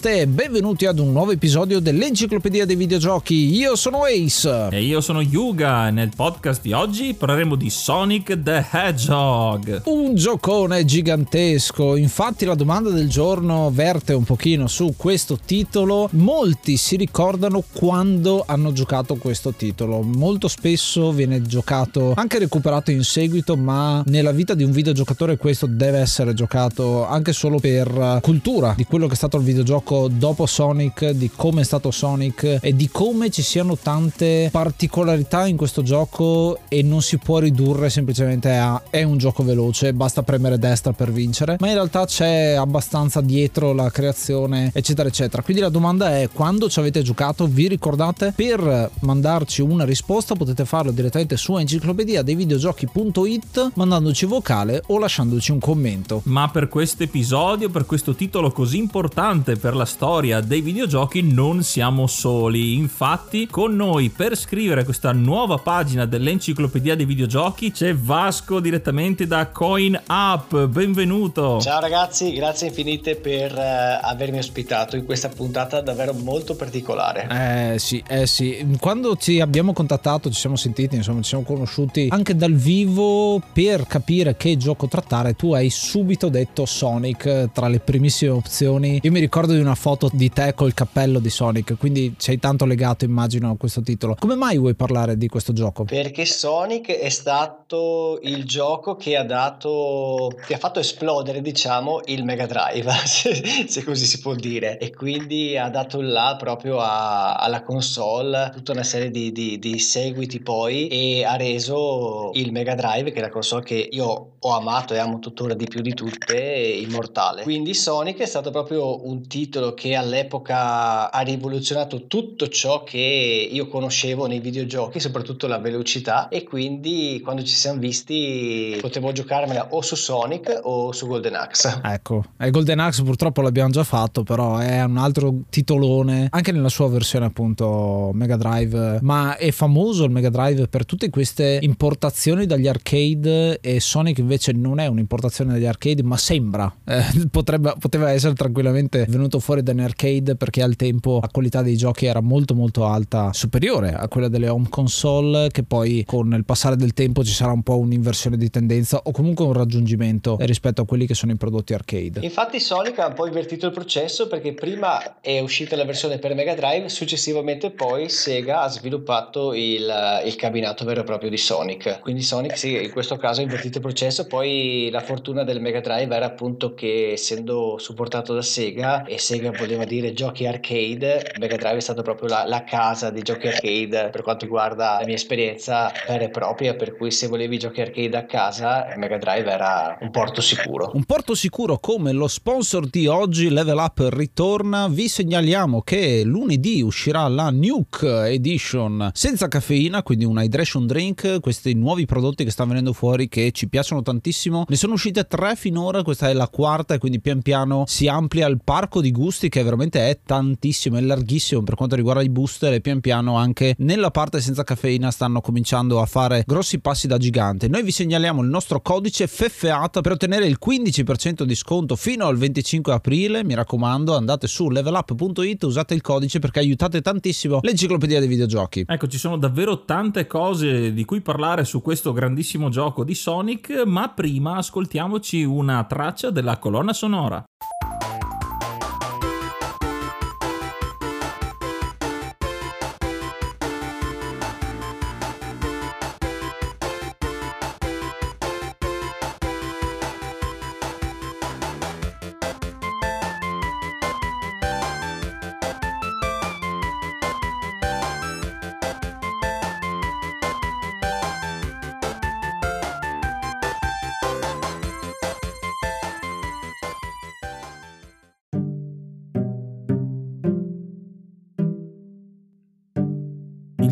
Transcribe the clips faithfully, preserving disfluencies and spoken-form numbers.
Podcast e benvenuti ad un nuovo episodio dell'Enciclopedia dei Videogiochi. Io sono Ace. E io sono Yuga. Nel podcast di oggi parleremo di Sonic the Hedgehog, un giocone gigantesco. Infatti la domanda del giorno verte un pochino su questo titolo. Molti si ricordano quando hanno giocato questo titolo. Molto spesso viene giocato, anche recuperato in seguito, ma nella vita di un videogiocatore questo deve essere giocato anche solo per cultura di quello che è stato il videogioco dopo Sonic, di come è stato Sonic e di come ci siano tante particolarità in questo gioco e non si può ridurre semplicemente a è un gioco veloce, basta premere destra per vincere, ma in realtà c'è abbastanza dietro la creazione eccetera eccetera. Quindi la domanda è: quando ci avete giocato, vi ricordate? Per mandarci una risposta potete farlo direttamente su enciclopedia dei videogiochi punto it mandandoci vocale o lasciandoci un commento. Ma per questo episodio, per questo titolo così importante per la storia dei videogiochi, non siamo soli. Infatti con noi per scrivere questa nuova pagina dell'enciclopedia dei videogiochi c'è Vasco direttamente da Coin Up. Benvenuto. Ciao ragazzi, grazie infinite per eh, avermi ospitato in questa puntata davvero molto particolare. Eh sì, eh sì. Quando ci abbiamo contattato, ci siamo sentiti, insomma ci siamo conosciuti anche dal vivo per capire che gioco trattare, tu hai subito detto Sonic tra le primissime opzioni. Io mi ricordo di una foto di te col cappello di Sonic, quindi sei tanto legato immagino a questo titolo. Come mai vuoi parlare di questo gioco? Perché Sonic è stato il gioco che ha dato, che ha fatto esplodere diciamo il Mega Drive se, se così si può dire, e quindi ha dato là proprio a, alla console tutta una serie di, di, di seguiti poi, e ha reso il Mega Drive, che è la console che io ho amato e amo tuttora di più di tutte, immortale. Quindi Sonic è stato proprio un titolo che all'epoca ha rivoluzionato tutto ciò che io conoscevo nei videogiochi, soprattutto la velocità, e quindi quando ci siamo visti potevo giocarmela o su Sonic o su Golden Axe. Ecco, e Golden Axe purtroppo l'abbiamo già fatto, però è un altro titolone anche nella sua versione appunto Mega Drive. Ma è famoso il Mega Drive per tutte queste importazioni dagli arcade, e Sonic invece non è un'importazione dagli arcade, ma sembra eh, potrebbe, poteva essere tranquillamente venuto fuori da un arcade, perché al tempo la qualità dei giochi era molto molto alta, superiore a quella delle home console, che poi con il passare del tempo ci sarà un po' un'inversione di tendenza o comunque un raggiungimento rispetto a quelli che sono i prodotti arcade. Infatti Sonic ha un po' invertito il processo, perché prima è uscita la versione per Mega Drive, successivamente poi Sega ha sviluppato il, il cabinato vero e proprio di Sonic. Quindi Sonic sì, in questo caso ha invertito il processo. Poi la fortuna del Mega Drive era appunto che, essendo supportato da Sega, e Sega voleva dire giochi arcade, Mega Drive è stata proprio la, la casa dei giochi arcade per quanto riguarda la mia esperienza vera e propria, per cui se volevi giochi arcade a casa Mega Drive era un porto sicuro. Un porto sicuro come lo sponsor di oggi, Level Up, ritorna. Vi segnaliamo che lunedì uscirà la Nuke Edition senza caffeina, quindi un hydration drink, questi nuovi prodotti che stanno venendo fuori che ci piacciono tantissimo. Ne sono uscite tre finora, questa è la quarta, e quindi pian piano si amplia il parco di gusti, che veramente è tantissimo, è larghissimo per quanto riguarda i booster, e pian piano anche nella parte senza caffeina stanno cominciando a fare grossi passi da gigante. Noi vi segnaliamo il nostro codice feffeata per ottenere il quindici per cento di sconto fino al venticinque aprile. Mi raccomando, andate su level up punto it, usate il codice perché aiutate tantissimo l'enciclopedia dei videogiochi. Ecco, ci sono davvero tante cose di cui parlare su questo grandissimo gioco di Sonic, ma prima ascoltiamoci una traccia della colonna sonora.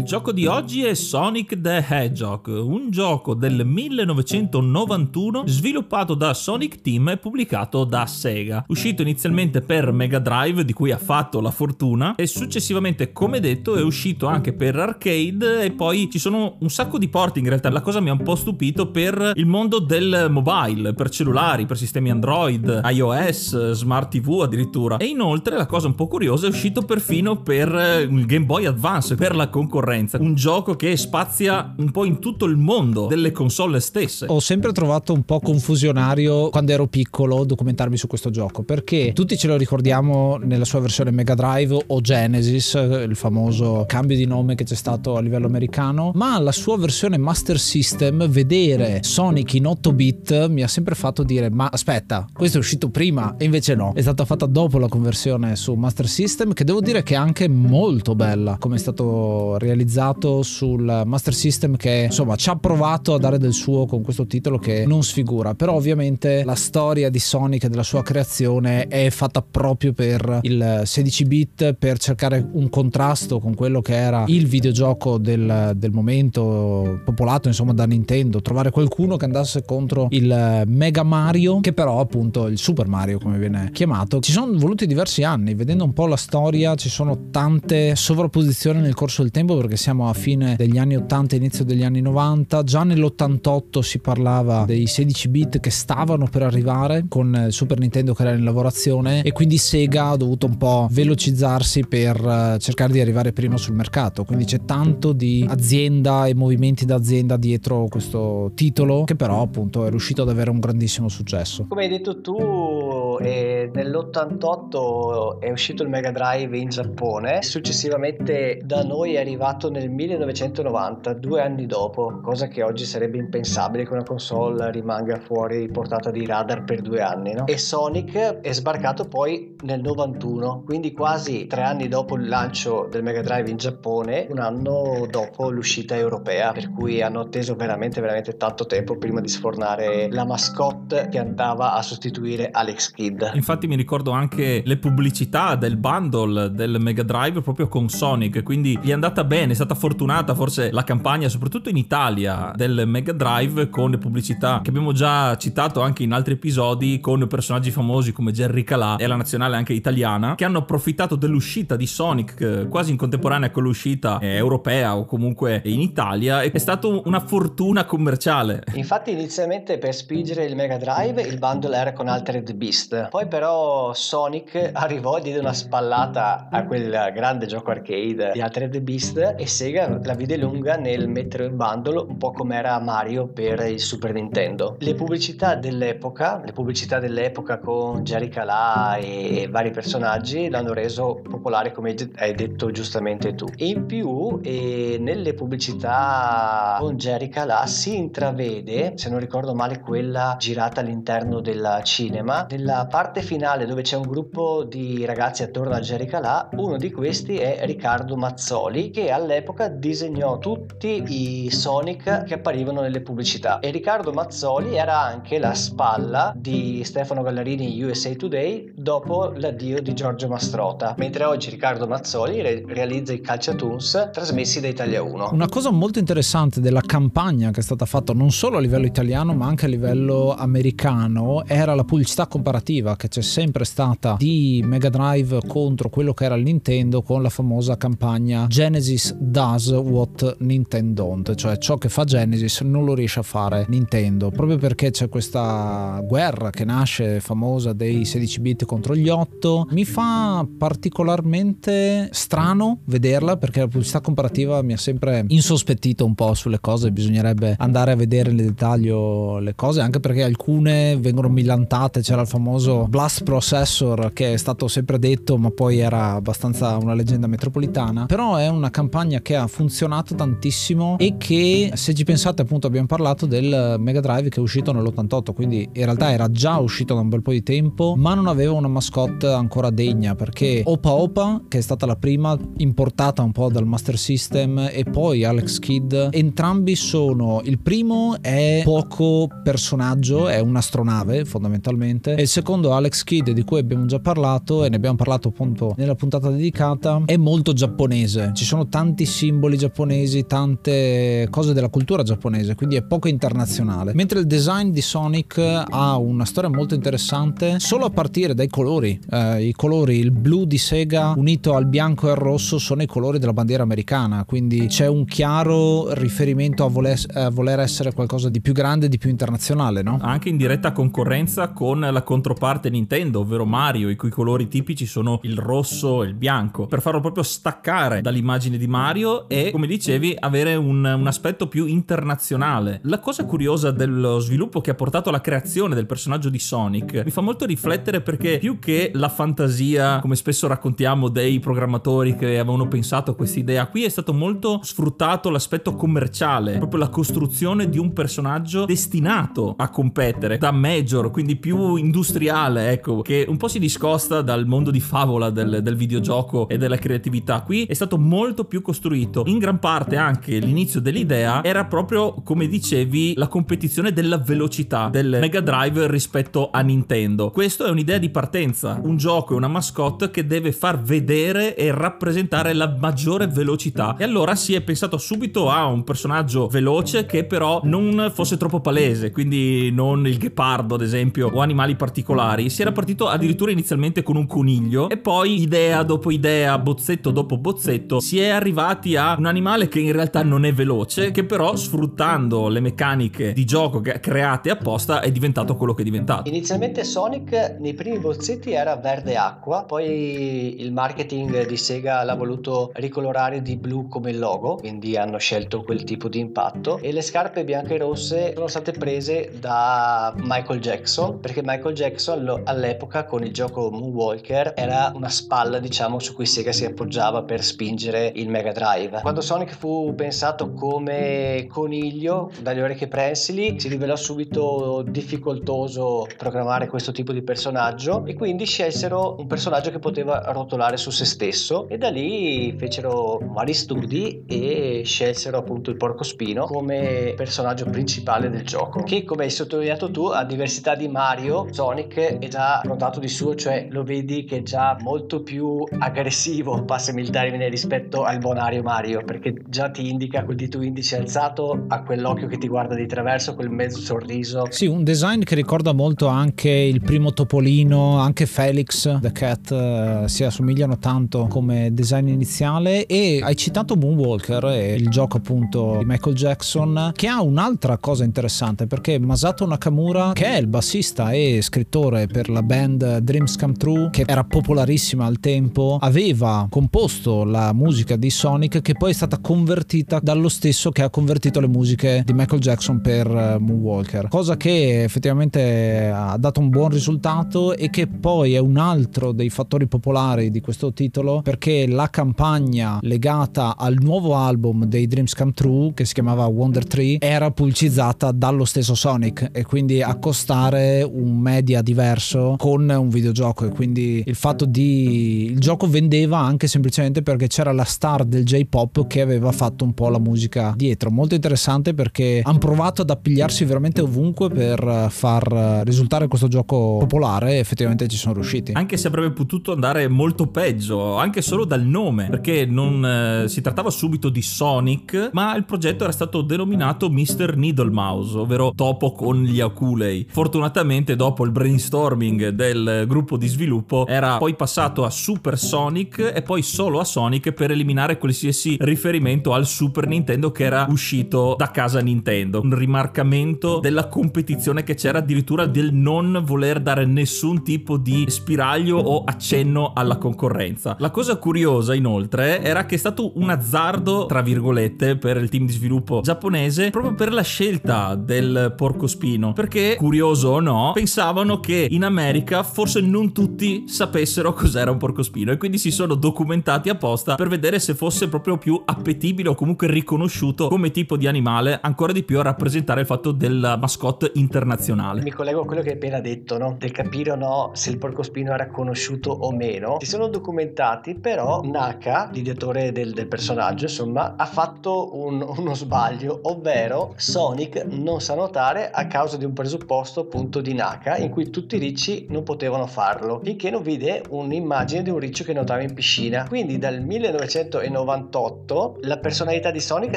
gioco di oggi è Sonic the Hedgehog, un gioco del millenovecentonovantuno sviluppato da Sonic Team e pubblicato da Sega, uscito inizialmente per Mega Drive, di cui ha fatto la fortuna, e successivamente, come detto, è uscito anche per arcade, e poi ci sono un sacco di porti in realtà. La cosa mi ha un po' stupito per il mondo del mobile, per cellulari, per sistemi Android, iOS, Smart tivù addirittura, e inoltre la cosa un po' curiosa è uscito perfino per il Game Boy Advance, per la concorrenza, un gioco che spazia un po' in tutto il mondo delle console stesse. Ho sempre trovato un po' confusionario quando ero piccolo documentarmi su questo gioco, perché tutti ce lo ricordiamo nella sua versione Mega Drive o Genesis, il famoso cambio di nome che c'è stato a livello americano, ma la sua versione Master System, vedere Sonic in otto bit mi ha sempre fatto dire ma aspetta, questo è uscito prima, e invece no, è stata fatta dopo la conversione su Master System, che devo dire che è anche molto bella come è stato realizzato sul Master System, che insomma ci ha provato a dare del suo con questo titolo che non sfigura, però ovviamente la storia di Sonic e della sua creazione è fatta proprio per il sedici bit, per cercare un contrasto con quello che era il videogioco del, del momento, popolato insomma da Nintendo, trovare qualcuno che andasse contro il Mega Mario, che però appunto il Super Mario come viene chiamato. Ci sono voluti diversi anni, vedendo un po' la storia ci sono tante sovrapposizioni nel corso del tempo, perché siamo a fine degli anni ottanta, inizio degli anni novanta, già nell'ottantotto si parlava dei sedici bit che stavano per arrivare con il Super Nintendo che era in lavorazione, e quindi Sega ha dovuto un po' velocizzarsi per cercare di arrivare prima sul mercato, quindi c'è tanto di azienda e movimenti d'azienda dietro questo titolo, che però appunto è riuscito ad avere un grandissimo successo. Come hai detto tu, eh, nell'ottantotto è uscito il Mega Drive in Giappone, successivamente da noi è arrivato nel millenovecentonovanta, due anni dopo, cosa che oggi sarebbe impensabile, che una console rimanga fuori portata di radar per due anni, no? E Sonic è sbarcato poi nel novantuno, quindi quasi tre anni dopo il lancio del Mega Drive in Giappone, un anno dopo l'uscita europea, per cui hanno atteso veramente veramente tanto tempo prima di sfornare la mascotte che andava a sostituire Alex Kidd. Infatti mi ricordo anche le pubblicità del bundle del Mega Drive proprio con Sonic, quindi gli è andata bene, è stata fortunata forse la campagna, soprattutto in Italia, del Mega Drive, con le pubblicità che abbiamo già citato anche in altri episodi, con personaggi famosi come Jerry Calà e la nazionale anche italiana, che hanno approfittato dell'uscita di Sonic quasi in contemporanea con l'uscita eh, europea o comunque in Italia, e è stata una fortuna commerciale. Infatti inizialmente per spingere il Mega Drive il bundle era con Altered Beast, poi però Sonic arrivò e diede una spallata a quel grande gioco arcade di Altered Beast, e Sega la vide lunga nel mettere in bundle, un po' come era Mario per il Super Nintendo. Le pubblicità dell'epoca, le pubblicità dell'epoca con Jerry Calà e vari personaggi l'hanno reso popolare, come hai detto giustamente tu. E in più e nelle pubblicità con Jerry Calà si intravede, se non ricordo male, quella girata all'interno del cinema, nella parte finale dove c'è un gruppo di ragazzi attorno a Jerry Calà, uno di questi è Riccardo Mazzoli, che all'epoca disegnò tutti i Sonic che apparivano nelle pubblicità, e Riccardo Mazzoli era anche la spalla di Stefano Gallarini in U S A Today dopo l'addio di Giorgio Mastrota, mentre oggi Riccardo Mazzoli re- realizza i Calciatoons trasmessi da Italia uno. Una cosa molto interessante della campagna che è stata fatta non solo a livello italiano ma anche a livello americano era la pubblicità comparativa che c'è sempre stata di Mega Drive contro quello che era il Nintendo, con la famosa campagna Genesis does what Nintendo don't, cioè ciò che fa Genesis non lo riesce a fare Nintendo, proprio perché c'è questa guerra che nasce famosa dei sedici bit contro gli otto. Mi fa particolarmente strano vederla, perché la pubblicità comparativa mi ha sempre insospettito un po' sulle cose, bisognerebbe andare a vedere nel dettaglio le cose, anche perché alcune vengono millantate. C'era il famoso Blast Processor che è stato sempre detto ma poi era abbastanza una leggenda metropolitana, però è una campagna che ha funzionato tantissimo e che, se ci pensate, appunto abbiamo parlato del Mega Drive che è uscito nell'ottantotto, quindi in realtà era già uscito da un bel po' di tempo, ma non aveva una mascotte ancora degna, perché Opa Opa, che è stata la prima importata un po' dal Master System, e poi Alex Kidd, entrambi sono, il primo è poco personaggio, è un'astronave fondamentalmente, e il secondo secondo Alex Kidd, di cui abbiamo già parlato e ne abbiamo parlato appunto nella puntata dedicata, è molto giapponese. Ci sono tanti simboli giapponesi, tante cose della cultura giapponese, quindi è poco internazionale. Mentre il design di Sonic ha una storia molto interessante solo a partire dai colori. Eh, i colori, il blu di Sega unito al bianco e al rosso sono i colori della bandiera americana, quindi c'è un chiaro riferimento a voler, a voler essere qualcosa di più grande, di più internazionale, no? Anche in diretta concorrenza con la controparte Nintendo, ovvero Mario, i cui colori tipici sono il rosso e il bianco, per farlo proprio staccare dall'immagine di Mario e, come dicevi, avere un, un aspetto più internazionale. La cosa curiosa dello sviluppo che ha portato alla creazione del personaggio di Sonic mi fa molto riflettere, perché più che la fantasia, come spesso raccontiamo, dei programmatori che avevano pensato a questa idea, qui è stato molto sfruttato l'aspetto commerciale, proprio la costruzione di un personaggio destinato a competere da major, quindi più industriale, ecco, che un po' si discosta dal mondo di favola del, del videogioco e della creatività. Qui è stato molto più costruito. In gran parte anche l'inizio dell'idea era proprio, come dicevi, la competizione della velocità del Mega Drive rispetto a Nintendo. Questo è un'idea di partenza, un gioco e una mascotte che deve far vedere e rappresentare la maggiore velocità, e allora si è pensato subito a un personaggio veloce che però non fosse troppo palese, quindi non il ghepardo ad esempio o animali particolari. Si era partito addirittura inizialmente con un coniglio e poi idea dopo idea, bozzetto dopo bozzetto, si è arrivati a un animale che in realtà non è veloce, che però sfruttando le meccaniche di gioco create apposta è diventato quello che è diventato. Inizialmente Sonic nei primi bozzetti era verde acqua, poi il marketing di Sega l'ha voluto ricolorare di blu come logo, quindi hanno scelto quel tipo di impatto, e le scarpe bianche e rosse sono state prese da Michael Jackson, perché Michael Jackson all'epoca con il gioco Moonwalker era una spalla, diciamo, su cui Sega si appoggiava per spingere il Mega Drive. Quando Sonic fu pensato come coniglio dalle orecchie prensili, si rivelò subito difficoltoso programmare questo tipo di personaggio, e quindi scelsero un personaggio che poteva rotolare su se stesso, e da lì fecero vari studi e scelsero appunto il porcospino come personaggio principale del gioco, che, come hai sottolineato tu, a diversità di Mario, Sonic è già notato di suo, cioè lo vedi che è già molto più aggressivo, passami il termine, rispetto al bonario Mario, perché già ti indica quel dito indice alzato, a quell'occhio che ti guarda di traverso, quel mezzo sorriso. Sì, un design che ricorda molto anche il primo Topolino, anche Felix The Cat, eh, si assomigliano tanto come design iniziale. E hai citato Moonwalker e il gioco appunto di Michael Jackson, che ha un'altra cosa interessante, perché Masato Nakamura, che è il bassista e scrittore per la band Dreams Come True, che era popolarissima al tempo, aveva composto la musica di Sonic, che poi è stata convertita dallo stesso che ha convertito le musiche di Michael Jackson per Moonwalker, cosa che effettivamente ha dato un buon risultato e che poi è un altro dei fattori popolari di questo titolo, perché la campagna legata al nuovo album dei Dreams Come True, che si chiamava Wonder Tree, era pubblicizzata dallo stesso Sonic, e quindi accostare un media diverso con un videogioco, e quindi il fatto di il gioco vendeva anche semplicemente perché c'era la star del J-pop che aveva fatto un po' la musica dietro. Molto interessante, perché hanno provato ad appigliarsi veramente ovunque per far risultare questo gioco popolare, e effettivamente ci sono riusciti, anche se avrebbe potuto andare molto peggio anche solo dal nome, perché non eh, si trattava subito di Sonic, ma il progetto era stato denominato mister Needle Mouse, ovvero topo con gli aculei. Fortunatamente dopo il brainstorming del gruppo di sviluppo era poi passato a Super Sonic e poi solo a Sonic, per eliminare qualsiasi riferimento al Super Nintendo che era uscito da casa Nintendo, un rimarcamento della competizione che c'era, addirittura del non voler dare nessun tipo di spiraglio o accenno alla concorrenza. La cosa curiosa inoltre era che è stato un azzardo tra virgolette per il team di sviluppo giapponese, proprio per la scelta del porcospino, perché, curioso o no, pensavano che in America forse non tutti sapessero cos'era un porcospino, e quindi si sono documentati apposta per vedere se fosse proprio più appetibile o comunque riconosciuto come tipo di animale, ancora di più a rappresentare il fatto della mascotte internazionale. Mi collego a quello che hai appena detto, no? Del capire o no se il porcospino era conosciuto o meno. Si sono documentati, però Naka, l'ideatore del, del personaggio, insomma, ha fatto un, uno sbaglio, ovvero Sonic non sa nuotare a causa di un presupposto appunto di Naka, in cui tutti i ricci non potevano farlo, il che non vide un'immagine di un riccio che nuotava in piscina. Quindi dal millenovecentonovantotto la personalità di Sonic è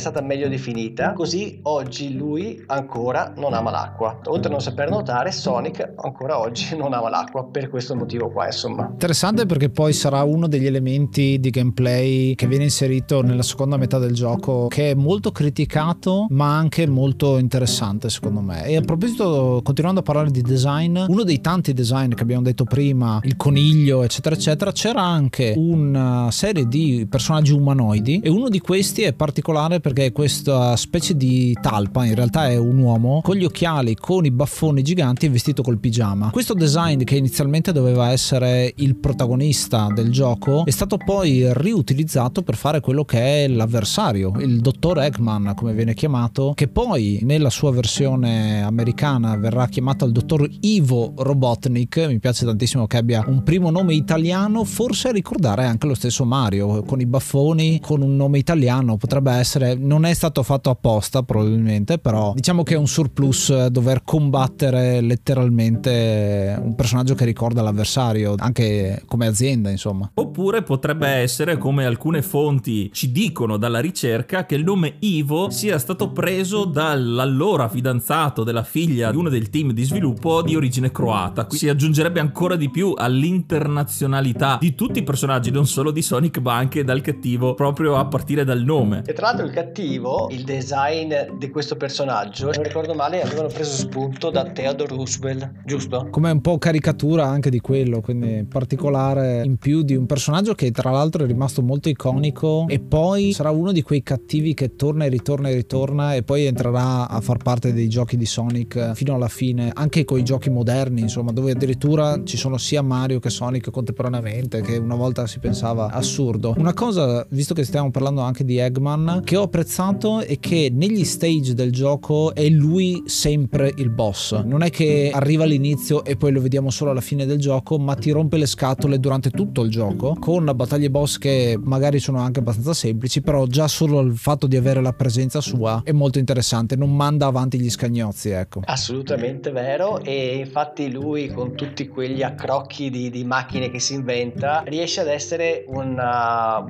stata meglio definita, così oggi lui ancora non ama l'acqua. Oltre a non saper nuotare, Sonic ancora oggi non ama l'acqua per questo motivo qua, insomma. Interessante, perché poi sarà uno degli elementi di gameplay che viene inserito nella seconda metà del gioco, che è molto criticato ma anche molto interessante secondo me. E a proposito, continuando a parlare di design, uno dei tanti design che abbiamo detto prima, il coniglio eccetera eccetera, c'era anche una serie di personaggi umanoidi e uno di questi è particolare perché è questa specie di talpa, in realtà è un uomo con gli occhiali, con i baffoni giganti e vestito col pigiama. Questo design, che inizialmente doveva essere il protagonista del gioco, è stato poi riutilizzato per fare quello che è l'avversario, il dottor Eggman come viene chiamato, che poi nella sua versione americana verrà chiamato il dottor Ivo Robotnik. Mi piace tantissimo che abbia un primo nome italiano, forse a ricordare anche lo stesso Mario, con i baffoni, con un nome italiano, potrebbe essere, non è stato fatto apposta probabilmente, però diciamo che è un surplus dover combattere letteralmente un personaggio che ricorda l'avversario anche come azienda, insomma. Oppure potrebbe essere, come alcune fonti ci dicono dalla ricerca, che il nome Ivo sia stato preso dall'allora fidanzato della figlia di uno del team di sviluppo di origine croata. Qui si aggiungerebbe ancora di più all'internazionalità di tutti i personaggi, non solo di Sonic ma anche dal cattivo, proprio a partire dal nome. E tra l'altro il cattivo, il design di questo personaggio, se non ricordo male, avevano preso spunto da Theodore Roosevelt, giusto? Come un po' caricatura anche di quello, quindi particolare in più di un personaggio che tra l'altro è rimasto molto iconico e poi sarà uno di quei cattivi che torna e ritorna e ritorna e poi entrerà a far parte dei giochi di Sonic fino alla fine, anche coi giochi moderni insomma, dove addirittura ci sono sia Mario che Sonic contemporaneamente, che una volta si pensava assurdo. Una cosa, visto che stiamo parlando anche di Eggman, che ho apprezzato è che negli stage del gioco è lui sempre il boss, non è che arriva all'inizio e poi lo vediamo solo alla fine del gioco, ma ti rompe le scatole durante tutto il gioco con battaglie boss che magari sono anche abbastanza semplici, però già solo il fatto di avere la presenza sua è molto interessante, non manda avanti gli scagnozzi, ecco. Assolutamente vero, e infatti lui con tutti quegli accrocchi di, di macchine che si inventa riesce ad essere un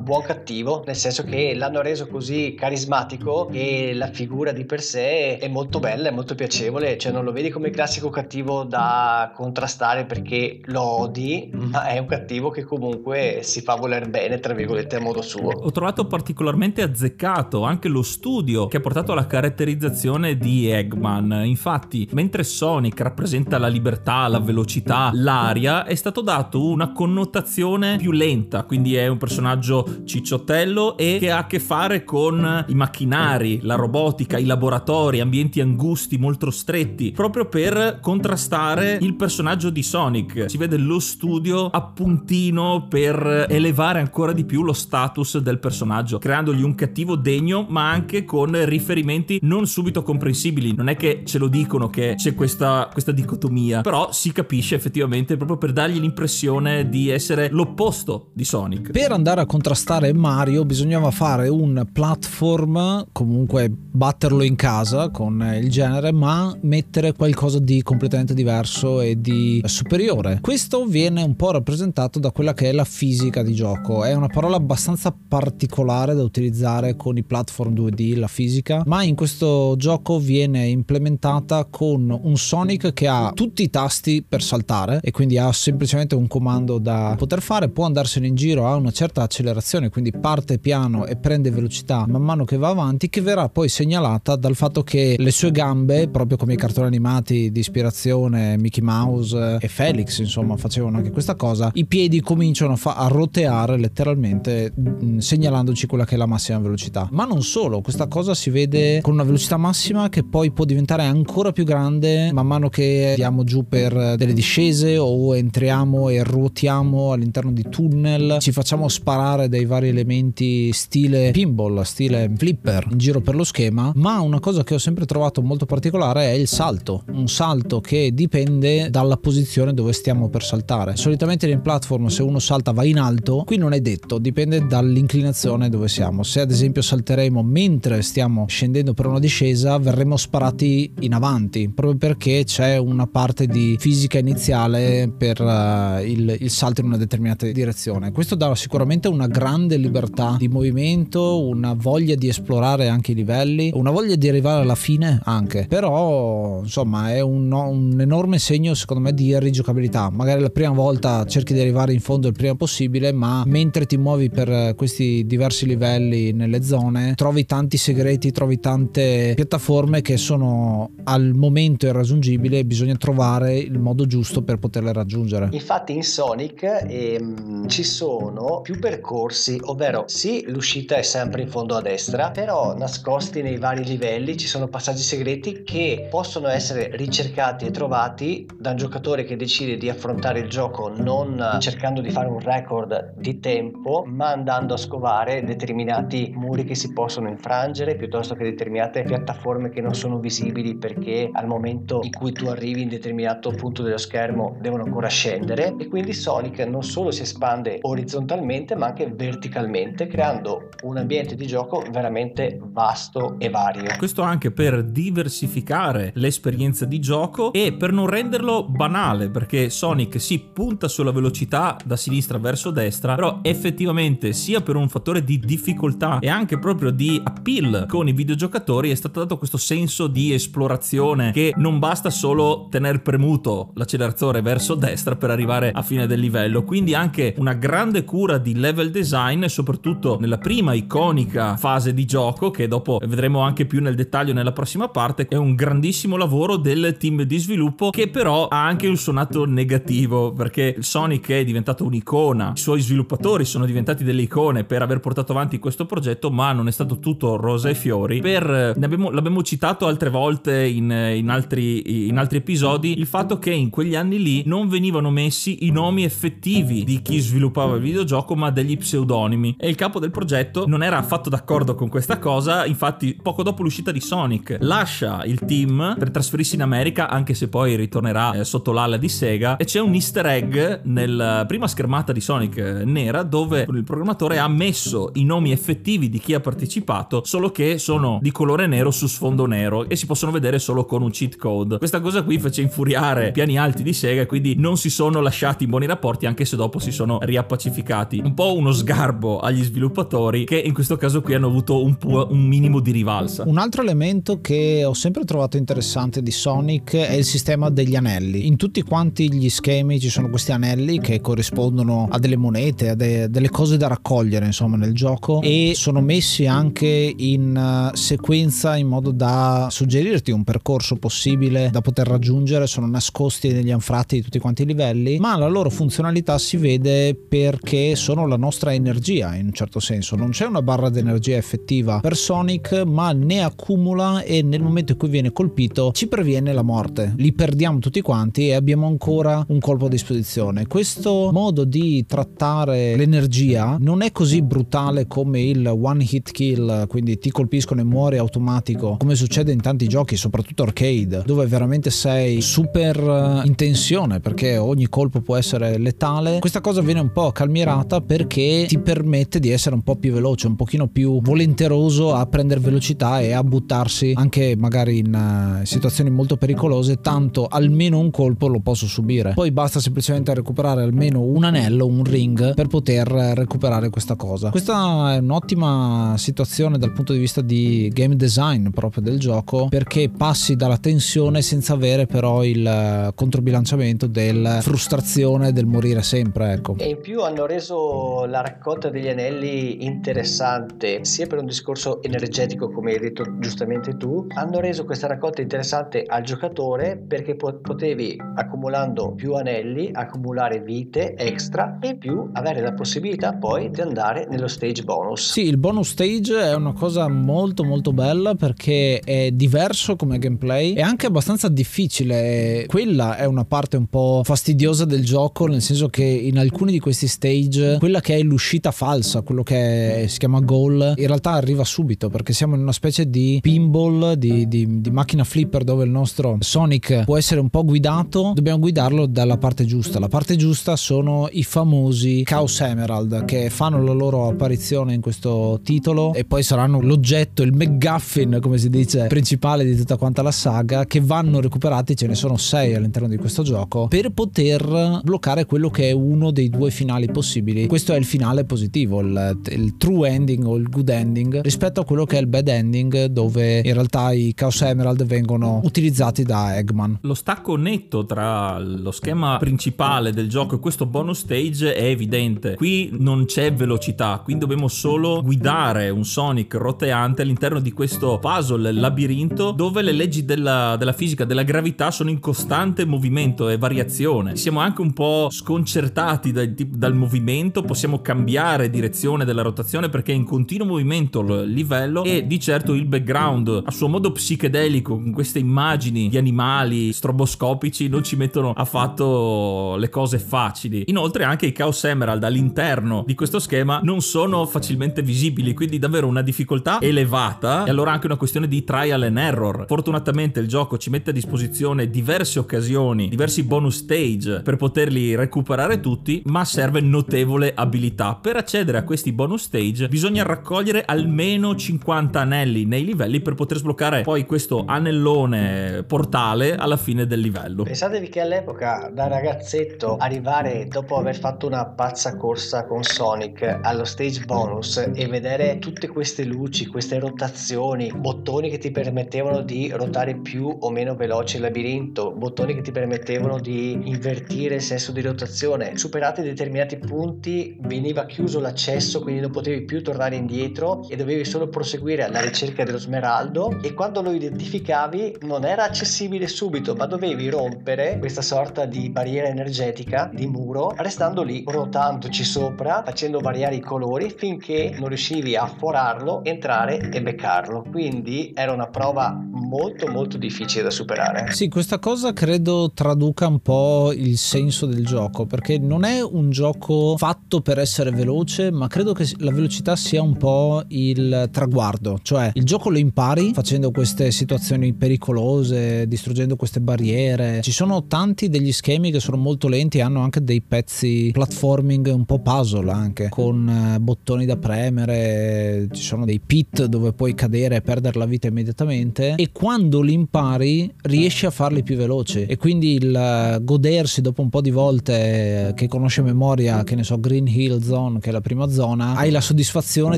buon cattivo, nel senso che l'hanno reso così carismatico che la figura di per sé è molto bella, è molto piacevole, cioè non lo vedi come il classico cattivo da contrastare perché lo odi, ma è un cattivo che comunque si fa voler bene tra virgolette a modo suo. Ho trovato particolarmente azzeccato anche lo studio che ha portato alla caratterizzazione di Eggman. Infatti, mentre Sonic rappresenta la libertà, la velocità, l'aria, è stato dato una connotazione più lenta, quindi è un personaggio cicciottello e che ha a che fare con i macchinari, la robotica, i laboratori, ambienti angusti molto stretti, proprio per contrastare il personaggio di Sonic. Si vede lo studio a puntino per elevare ancora di più lo status del personaggio, creandogli un cattivo degno, ma anche con riferimenti non subito comprensibili. Non è che ce lo dicono che c'è questa, questa dicotomia, però si capisce effettivamente, proprio per dargli l'impressione di essere l'opposto di Sonic. Per andare a contrastare Mario bisognava fare un platform, comunque batterlo in casa con il genere, ma mettere qualcosa di completamente diverso e di superiore. Questo viene un po' rappresentato da quella che è la fisica di gioco. È una parola abbastanza particolare da utilizzare con i platform due D, la fisica, ma in questo gioco viene implementata con un Sonic che ha tutti i tasti per saltare e quindi ha semplicemente un comando da poter fare, può andarsene in giro a una certa accelerazione, quindi parte piano e prende velocità man mano che va avanti, che verrà poi segnalata dal fatto che le sue gambe, proprio come i cartoni animati di ispirazione Mickey Mouse e Felix insomma facevano anche questa cosa, i piedi cominciano a, fa- a roteare letteralmente, mh, segnalandoci quella che è la massima velocità. Ma non solo, questa cosa si vede con una velocità massima che poi può diventare ancora più grande man mano che andiamo giù per delle discese o entriamo e ruotiamo all'interno di tunnel, ci facciamo sparare dai vari elementi stile pinball, stile flipper in giro per lo schema. Ma una cosa che ho sempre trovato molto particolare è il salto, un salto che dipende dalla posizione dove stiamo per saltare. Solitamente nel platform se uno salta va in alto, qui non è detto, dipende dall'inclinazione dove siamo. Se ad esempio salteremo mentre stiamo scendendo per una discesa verremo sparati in avanti, proprio perché c'è una parte di di fisica iniziale per uh, il, il salto in una determinata direzione. Questo dà sicuramente una grande libertà di movimento, una voglia di esplorare anche i livelli, una voglia di arrivare alla fine anche, però insomma è un, un enorme segno secondo me di rigiocabilità. Magari la prima volta cerchi di arrivare in fondo il prima possibile, ma mentre ti muovi per questi diversi livelli nelle zone trovi tanti segreti, trovi tante piattaforme che sono al momento irraggiungibili e bisogna trovare il modo giusto per poterle raggiungere. Infatti in Sonic ehm, ci sono più percorsi, ovvero sì, l'uscita è sempre in fondo a destra, però nascosti nei vari livelli ci sono passaggi segreti che possono essere ricercati e trovati da un giocatore che decide di affrontare il gioco non cercando di fare un record di tempo, ma andando a scovare determinati muri che si possono infrangere, piuttosto che determinate piattaforme che non sono visibili perché al momento in cui tu arrivi in determinato punto dello schermo devono ancora scendere. E quindi Sonic non solo si espande orizzontalmente ma anche verticalmente, creando un ambiente di gioco veramente vasto e vario. Questo anche per diversificare l'esperienza di gioco e per non renderlo banale, perché Sonic si punta sulla velocità da sinistra verso destra, però effettivamente sia per un fattore di difficoltà e anche proprio di appeal con i videogiocatori è stato dato questo senso di esplorazione, che non basta solo tener premuto l'acceleratore verso destra per arrivare a fine del livello. Quindi anche una grande cura di level design, soprattutto nella prima iconica fase di gioco, che dopo vedremo anche più nel dettaglio nella prossima parte. È un grandissimo lavoro del team di sviluppo, che però ha anche un suonato negativo, perché Sonic è diventato un'icona, i suoi sviluppatori sono diventati delle icone per aver portato avanti questo progetto, ma non è stato tutto rose e fiori. Per, ne abbiamo, l'abbiamo citato altre volte in, in, altri, in altri episodi, il fatto che in quegli anni lì non venivano messi i nomi effettivi di chi sviluppava il videogioco, ma degli pseudonimi, e il capo del progetto non era affatto d'accordo con questa cosa. Infatti poco dopo l'uscita di Sonic lascia il team per trasferirsi in America, anche se poi ritornerà eh, sotto l'ala di Sega, e c'è un easter egg nella prima schermata di Sonic nera dove il programmatore ha messo i nomi effettivi di chi ha partecipato, solo che sono di colore nero su sfondo nero e si possono vedere solo con un cheat code. Questa cosa qui fece infuriare i piani alti di Sega, quindi non si sono lasciati in buoni rapporti, anche se dopo si sono riappacificati. Un po' uno sgarbo agli sviluppatori, che in questo caso qui hanno avuto un, pu- un minimo di rivalsa. Un altro elemento che ho sempre trovato interessante di Sonic è il sistema degli anelli. In tutti quanti gli schemi ci sono questi anelli che corrispondono a delle monete, a de- delle cose da raccogliere insomma nel gioco, e sono messi anche in uh, sequenza in modo da suggerirti un percorso possibile da poter raggiungere. Sono nascosti negli anfratti di tutti quanti i livelli, ma la loro funzionalità si vede perché sono la nostra energia in un certo senso. Non c'è una barra di energia effettiva per Sonic, ma ne accumula e nel momento in cui viene colpito ci previene la morte. Li perdiamo tutti quanti e abbiamo ancora un colpo a disposizione. Questo modo di trattare l'energia non è così brutale come il one hit kill, quindi ti colpiscono e muori automatico, come succede in tanti giochi, soprattutto arcade, dove veramente sei super in tensione perché ogni colpo può essere letale. Questa cosa viene un po' calmierata perché ti permette di essere un po' più veloce, un pochino più volenteroso a prendere velocità e a buttarsi anche magari in situazioni molto pericolose, tanto almeno un colpo lo posso subire. Poi basta semplicemente recuperare almeno un anello, un ring, per poter recuperare questa cosa. Questa è un'ottima situazione dal punto di vista di game design proprio del gioco, perché passi dalla tensione senza avere però il controbilanciamento della frustrazione del morire sempre, ecco. E in più hanno reso la raccolta degli anelli interessante sia per un discorso energetico, come hai detto giustamente tu, hanno reso questa raccolta interessante al giocatore perché potevi, accumulando più anelli, accumulare vite extra e in più avere la possibilità poi di andare nello stage bonus. Sì, il bonus stage è una cosa molto molto bella perché è diverso come gameplay, è anche abbastanza difficile. Quella è una parte un po' fastidiosa del gioco, nel senso che in alcuni di questi stage quella che è l'uscita falsa, quello che è, si chiama goal, in realtà arriva subito, perché siamo in una specie di pinball, di, di, di macchina flipper, dove il nostro Sonic può essere un po' guidato. Dobbiamo guidarlo dalla parte giusta. La parte giusta sono i famosi Chaos Emerald, che fanno la loro apparizione in questo titolo e poi saranno l'oggetto, il McGuffin come si dice, principale di tutta quanta la saga, che vanno recuperati. Ce ne sono sei all'interno di questo gioco per poter bloccare quello che è uno dei due finali possibili. Questo è il finale positivo, il, il true ending o il good ending, rispetto a quello che è il bad ending, dove in realtà i Chaos Emerald vengono utilizzati da Eggman. Lo stacco netto tra lo schema principale del gioco e questo bonus stage è evidente. Qui non c'è velocità, qui dobbiamo solo guidare un Sonic roteante all'interno di questo puzzle labirinto, dove le leggi della, della fisica, della gravità sono in costante movimento e variazione. Siamo anche un po' sconcertati dal, dal movimento, possiamo cambiare direzione della rotazione perché è in continuo movimento il livello, e di certo il background a suo modo psichedelico con queste immagini di animali stroboscopici non ci mettono affatto le cose facili. Inoltre anche i Chaos Emerald all'interno di questo schema non sono facilmente visibili, quindi davvero una difficoltà elevata, e allora anche una questione di trial and error. Fortunatamente il gioco ci mette a disposizione diverse occasioni, diversi bonus stage per poterli recuperare tutti, ma serve notevole abilità. Per accedere a questi bonus stage bisogna raccogliere almeno cinquanta anelli nei livelli per poter sbloccare poi questo anellone portale alla fine del livello. Pensatevi che all'epoca da ragazzetto arrivare dopo aver fatto una pazza corsa con Sonic allo stage bonus e vedere tutte queste luci, queste rotazioni, bottoni che ti permettevano di rotare più o meno veloce il labirinto, bottoni che ti permettevano di invertire il senso di rotazione, superati determinati punti veniva chiuso l'accesso, quindi non potevi più tornare indietro e dovevi solo proseguire alla ricerca dello smeraldo, e quando lo identificavi non era accessibile subito, ma dovevi rompere questa sorta di barriera energetica, di muro, restando lì, rotandoci sopra, facendo variare i colori finché non riuscivi a forarlo, entrare e beccarlo. Quindi era una prova molto molto difficile da superare. Sì, questa cosa credo traduca un po' il senso del gioco, perché non è un gioco fatto per essere veloce, ma credo che la velocità sia un po' il traguardo, cioè il gioco lo impari facendo queste situazioni pericolose, distruggendo queste barriere. Ci sono tanti degli schemi che sono molto lenti e hanno anche dei pezzi platforming un po' puzzle, anche con bottoni da premere, ci sono dei pit dove puoi cadere e perdere la vita immediatamente, e quando li impari riesci a farli più veloci, e quindi il godersi dopo un po' di volte che conosce a memoria, che ne so, Green Hill Zone, che è la prima zona, hai la soddisfazione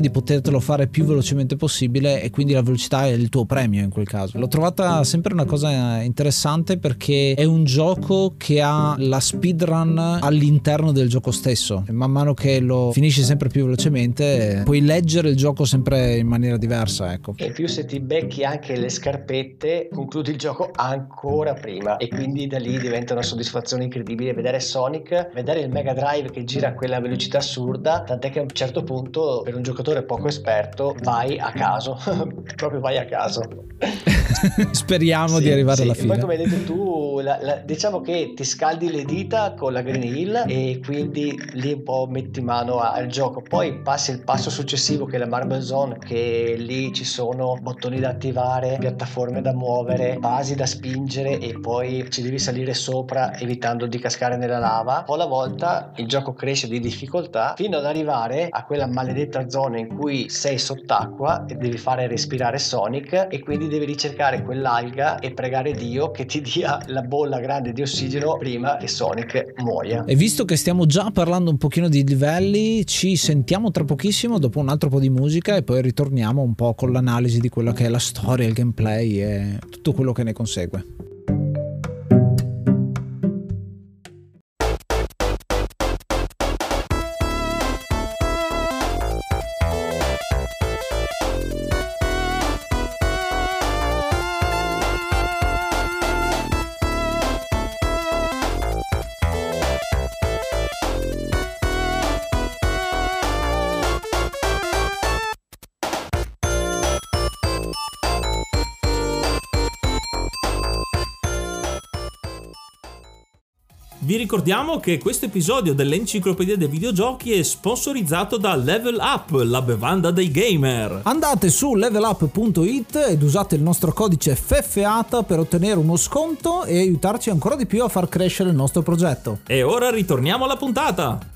di potertelo fare più velocemente possibile, e quindi la velocità è il tuo premio in quel caso. L'ho trovata sempre una cosa interessante, perché è un gioco che ha la speedrun all'interno del gioco stesso, e man mano che lo finisci sempre più velocemente puoi leggere il gioco sempre in maniera diversa, ecco. E più se ti becchi anche le scarpette concludi il gioco ancora prima, e quindi da lì diventa una soddisfazione incredibile vedere Sonic, vedere il Mega Drive che gira a quella velocità assurda, tant'è che a un certo punto per un giocatore poco esperto vai a caso proprio vai a caso speriamo sì, di arrivare sì. alla fine. E poi, come hai detto tu, la, la, diciamo che ti scaldi le dita con la Green Hill, e quindi lì un po' metti mano al gioco. Poi passi il passo successivo, che è la Marble Zone, che lì ci sono bottoni da attivare, piattaforme da muovere, basi da spingere, e poi ci devi salire sopra evitando di cascare nella lava. O alla volta il gioco cresce di difficoltà fino ad arrivare a quella maledetta zona in cui sei sott'acqua e devi fare respirare Sonic, e quindi devi ricercare quell'alga e pregare Dio che ti dia la bolla grande di ossigeno prima che Sonic muoia. E visto che stiamo già parlando un pochino di livelli, ci sentiamo tra pochissimo dopo un altro po' di musica, e poi ritorniamo un po' con l'analisi di quella che è la storia, il gameplay e tutto quello che ne consegue. Vi ricordiamo che questo episodio dell'Enciclopedia dei Videogiochi è sponsorizzato da Level Up, la bevanda dei gamer. Andate su level up punto it ed usate il nostro codice FEFFEATA per ottenere uno sconto e aiutarci ancora di più a far crescere il nostro progetto. E ora ritorniamo alla puntata!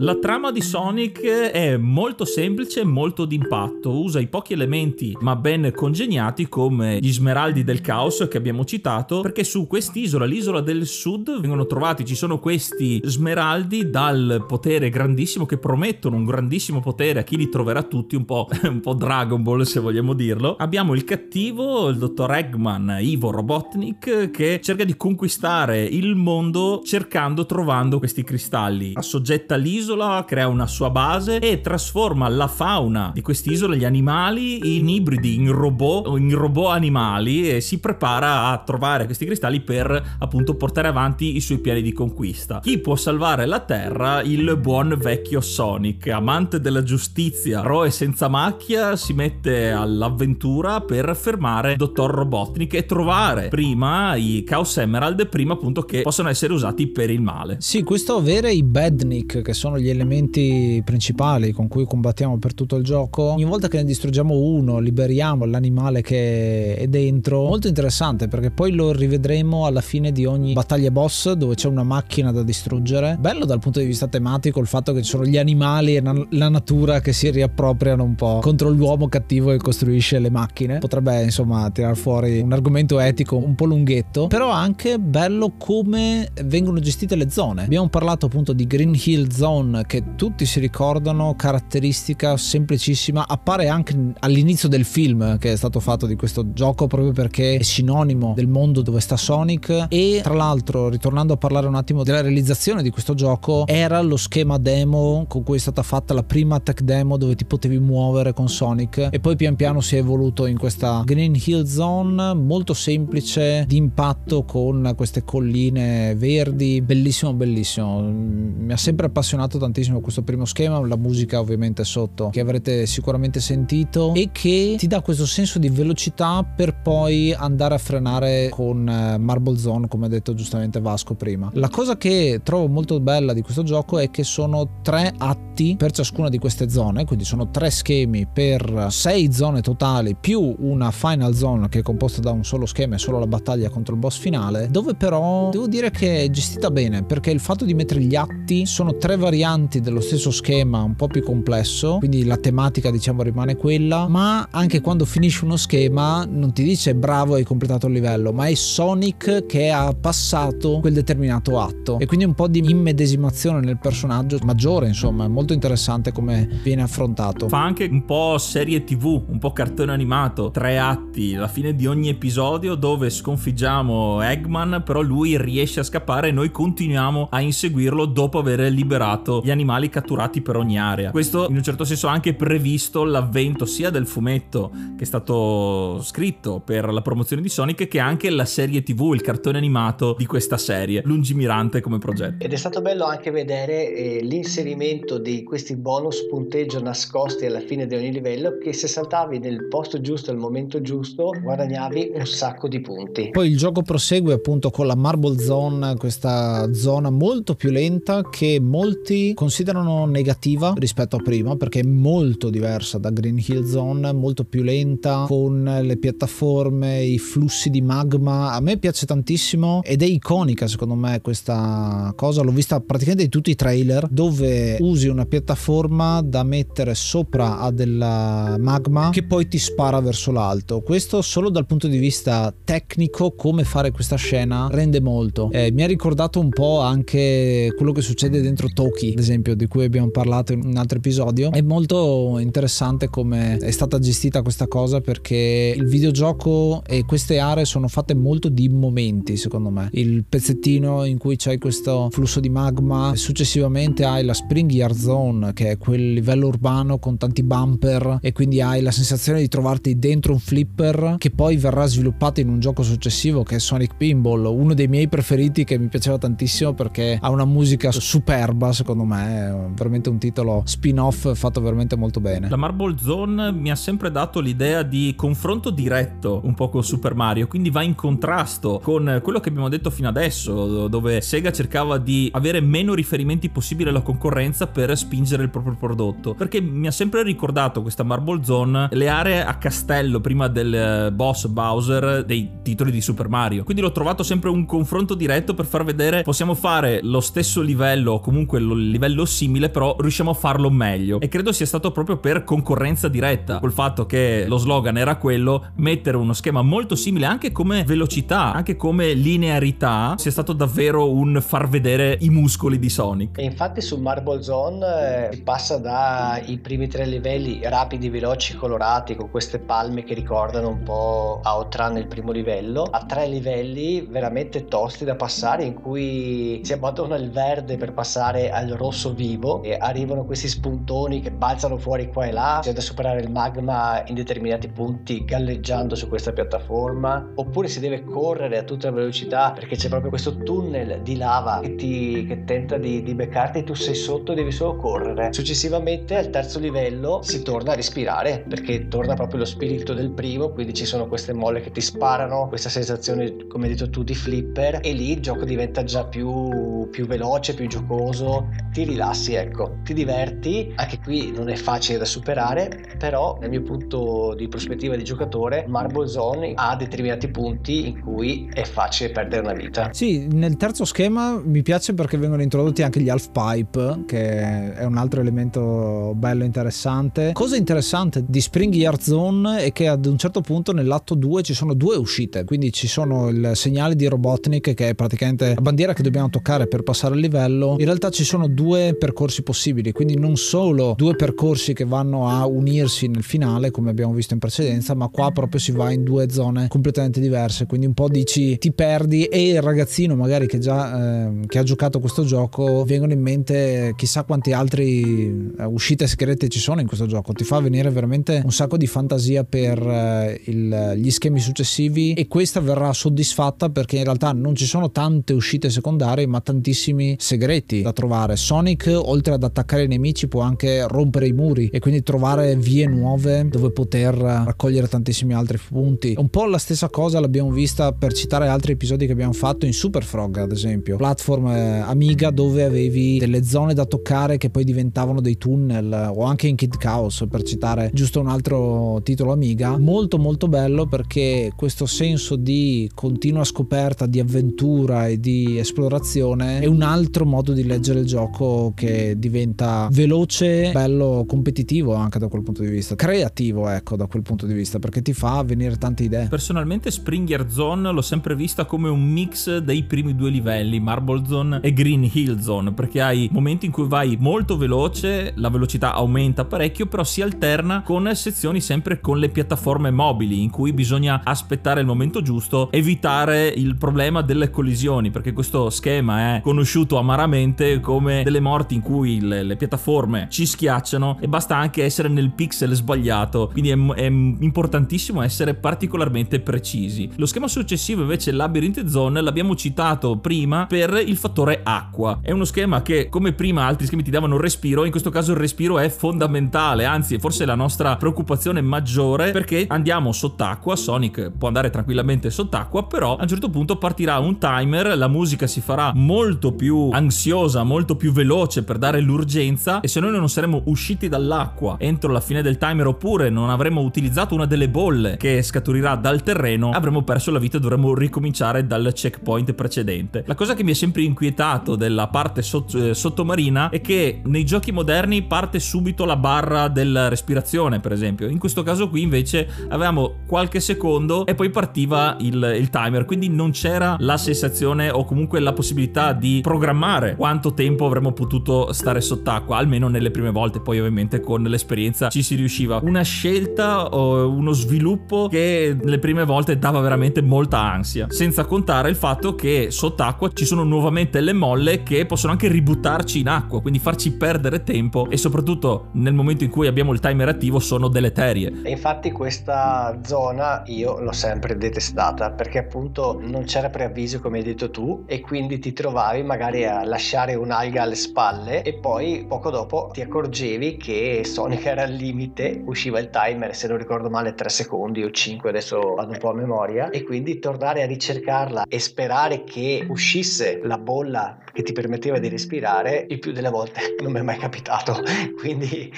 La trama di Sonic è molto semplice e molto d'impatto, usa i pochi elementi ma ben congegnati come gli smeraldi del caos che abbiamo citato, perché su quest'isola, l'isola del sud, vengono trovati, ci sono questi smeraldi dal potere grandissimo che promettono un grandissimo potere a chi li troverà tutti, un po', un po' Dragon Ball se vogliamo dirlo. Abbiamo il cattivo, il dottor Eggman, Ivo Robotnik, che cerca di conquistare il mondo cercando, trovando questi cristalli, assoggetta l'isola, crea una sua base e trasforma la fauna di quest'isola, gli animali, in ibridi, in robot o in robot animali, e si prepara a trovare questi cristalli per appunto portare avanti i suoi piani di conquista. Chi può salvare la Terra? Il buon vecchio Sonic, amante della giustizia, eroe senza macchia, si mette all'avventura per fermare dottor Robotnik e trovare prima i Chaos Emerald, prima appunto che possano essere usati per il male. Sì, questo avere i Badnik, che sono gli elementi principali con cui combattiamo per tutto il gioco, ogni volta che ne distruggiamo uno liberiamo l'animale che è dentro, molto interessante, perché poi lo rivedremo alla fine di ogni battaglia boss dove c'è una macchina da distruggere. Bello dal punto di vista tematico il fatto che ci sono gli animali e la natura che si riappropriano un po' contro l'uomo cattivo che costruisce le macchine. Potrebbe insomma tirar fuori un argomento etico un po' lunghetto, però anche bello come vengono gestite le zone. Abbiamo parlato appunto di Green Hill Zone, che tutti si ricordano, caratteristica semplicissima, appare anche all'inizio del film che è stato fatto di questo gioco proprio perché è sinonimo del mondo dove sta Sonic. E tra l'altro, ritornando a parlare un attimo della realizzazione di questo gioco, era lo schema demo con cui è stata fatta la prima tech demo dove ti potevi muovere con Sonic, e poi pian piano si è evoluto in questa Green Hill Zone molto semplice di impatto con queste colline verdi. Bellissimo, bellissimo, mi ha sempre appassionato tantissimo questo primo schema, la musica ovviamente sotto che avrete sicuramente sentito, e che ti dà questo senso di velocità per poi andare a frenare con Marble Zone, come ha detto giustamente Vasco prima. La cosa che trovo molto bella di questo gioco è che sono tre atti per ciascuna di queste zone, quindi sono tre schemi per sei zone totali più una Final Zone che è composta da un solo schema e solo la battaglia contro il boss finale, dove però devo dire che è gestita bene, perché il fatto di mettere gli atti, sono tre varianti dello stesso schema un po' più complesso, quindi la tematica diciamo rimane quella, ma anche quando finisci uno schema non ti dice bravo hai completato il livello, ma è Sonic che ha passato quel determinato atto, e quindi un po' di immedesimazione nel personaggio maggiore. Insomma, è molto interessante come viene affrontato. Fa anche un po' serie tv, un po' cartone animato, tre atti alla fine di ogni episodio dove sconfiggiamo Eggman, però lui riesce a scappare e noi continuiamo a inseguirlo dopo aver liberato gli animali catturati per ogni area. Questo in un certo senso ha anche previsto l'avvento sia del fumetto che è stato scritto per la promozione di Sonic, che anche la serie tv, il cartone animato di questa serie, lungimirante come progetto. Ed è stato bello anche vedere eh, l'inserimento di questi bonus punteggio nascosti alla fine di ogni livello, che se saltavi nel posto giusto al momento giusto guadagnavi un sacco di punti. Poi il gioco prosegue appunto con la Marble Zone, questa zona molto più lenta che molti considerano negativa rispetto a prima, perché è molto diversa da Green Hill Zone, molto più lenta, con le piattaforme, i flussi di magma. A me piace tantissimo ed è iconica secondo me questa cosa, l'ho vista praticamente in tutti i trailer, dove usi una piattaforma da mettere sopra a della magma che poi ti spara verso l'alto. Questo solo dal punto di vista tecnico, come fare questa scena, rende molto. Eh, mi ha ricordato un po' anche quello che succede dentro Tokyo, ad esempio, di cui abbiamo parlato in un altro episodio. È molto interessante come è stata gestita questa cosa, perché il videogioco e queste aree sono fatte molto di momenti secondo me. Il pezzettino in cui c'è questo flusso di magma, successivamente hai la Spring Yard Zone che è quel livello urbano con tanti bumper, e quindi hai la sensazione di trovarti dentro un flipper, che poi verrà sviluppato in un gioco successivo che è Sonic Pinball, uno dei miei preferiti, che mi piaceva tantissimo perché ha una musica superba. Secondo me è veramente un titolo spin-off fatto veramente molto bene. La Marble Zone mi ha sempre dato l'idea di confronto diretto un po' con Super Mario, quindi va in contrasto con quello che abbiamo detto fino adesso, dove Sega cercava di avere meno riferimenti possibile alla concorrenza per spingere il proprio prodotto, perché mi ha sempre ricordato questa Marble Zone le aree a castello prima del boss Bowser dei titoli di Super Mario, quindi l'ho trovato sempre un confronto diretto per far vedere possiamo fare lo stesso livello o comunque un livello simile, però riusciamo a farlo meglio, e credo sia stato proprio per concorrenza diretta, col fatto che lo slogan era quello, mettere uno schema molto simile anche come velocità, anche come linearità, sia stato davvero un far vedere i muscoli di Sonic. E infatti su Marble Zone eh, si passa dai primi tre livelli rapidi, veloci, colorati, con queste palme che ricordano un po' Outrun, il primo livello, a tre livelli veramente tosti da passare, in cui si abbandona il verde per passare al rosso vivo e arrivano questi spuntoni che balzano fuori qua e là, c'è da superare il magma in determinati punti galleggiando su questa piattaforma, oppure si deve correre a tutta velocità perché c'è proprio questo tunnel di lava che, ti, che tenta di, di beccarti, tu sei sotto e devi solo correre. Successivamente al terzo livello si torna a respirare perché torna proprio lo spirito del primo, quindi ci sono queste molle che ti sparano, questa sensazione come hai detto tu di flipper, e lì il gioco diventa già più, più veloce, più giocoso, ti rilassi, ecco, ti diverti. Anche qui non è facile da superare, però dal mio punto di prospettiva di giocatore Marble Zone ha determinati punti in cui è facile perdere una vita. Sì, nel terzo schema mi piace perché vengono introdotti anche gli half pipe, che è un altro elemento bello, interessante. Cosa interessante di Spring Yard Zone è che ad un certo punto nell'atto due ci sono due uscite, quindi ci sono il segnale di Robotnik che è praticamente la bandiera che dobbiamo toccare per passare al livello. In realtà ci sono due percorsi possibili, quindi non solo due percorsi che vanno a unirsi nel finale come abbiamo visto in precedenza, ma qua proprio si va in due zone completamente diverse, quindi un po' dici ti perdi, e il ragazzino magari che già eh, che ha giocato questo gioco, vengono in mente chissà quanti altri eh, uscite segrete ci sono in questo gioco, ti fa venire veramente un sacco di fantasia per eh, il, gli schemi successivi, e questa verrà soddisfatta perché in realtà non ci sono tante uscite secondarie ma tantissimi segreti da trovare. Sonic oltre ad attaccare i nemici può anche rompere i muri e quindi trovare vie nuove dove poter raccogliere tantissimi altri punti. Un po' la stessa cosa l'abbiamo vista, per citare altri episodi che abbiamo fatto, in Super Frog ad esempio, platform eh, Amiga, dove avevi delle zone da toccare che poi diventavano dei tunnel, o anche in Kid Chaos per citare giusto un altro titolo Amiga. Molto molto bello perché questo senso di continua scoperta, di avventura e di esplorazione è un altro modo di leggere il gioco che diventa veloce, bello, competitivo anche da quel punto di vista, creativo ecco da quel punto di vista, perché ti fa venire tante idee. Personalmente Spring Yard Zone l'ho sempre vista come un mix dei primi due livelli, Marble Zone e Green Hill Zone, perché hai momenti in cui vai molto veloce, la velocità aumenta parecchio, però si alterna con sezioni sempre con le piattaforme mobili in cui bisogna aspettare il momento giusto, evitare il problema delle collisioni, perché questo schema è conosciuto amaramente come delle morti in cui le, le piattaforme ci schiacciano e basta anche essere nel pixel sbagliato, quindi è, è importantissimo essere particolarmente precisi. Lo schema successivo invece, Labyrinth Zone, l'abbiamo citato prima per il fattore acqua, è uno schema che come prima altri schemi ti davano respiro, in questo caso il respiro è fondamentale, anzi forse è la nostra preoccupazione maggiore, perché andiamo sott'acqua, Sonic può andare tranquillamente sott'acqua, però a un certo punto partirà un timer, la musica si farà molto più ansiosa, molto più veloce per dare l'urgenza, e se noi non saremo usciti dall'acqua entro la fine del timer oppure non avremo utilizzato una delle bolle che scaturirà dal terreno, avremo perso la vita e dovremo ricominciare dal checkpoint precedente. La cosa che mi è sempre inquietato della parte sotto, eh, sottomarina è che nei giochi moderni parte subito la barra della respirazione, per esempio. In questo caso qui invece avevamo qualche secondo e poi partiva il, il timer, quindi non c'era la sensazione o comunque la possibilità di programmare quanto tempo avremmo potuto stare sott'acqua, almeno nelle prime volte, poi ovviamente con l'esperienza ci si riusciva. Una scelta o uno sviluppo che le prime volte dava veramente molta ansia, senza contare il fatto che sott'acqua ci sono nuovamente le molle che possono anche ributtarci in acqua, quindi farci perdere tempo, e soprattutto nel momento in cui abbiamo il timer attivo sono deleterie. E infatti questa zona io l'ho sempre detestata perché appunto non c'era preavviso come hai detto tu, e quindi ti trovavi magari a lasciare un'alga alle spalle e poi poco dopo ti accorgevi che Sonic era al limite, usciva il timer, se non ricordo male tre secondi o cinque, adesso vado un po' a memoria, e quindi tornare a ricercarla e sperare che uscisse la bolla che ti permetteva di respirare, il più delle volte non mi è mai capitato, quindi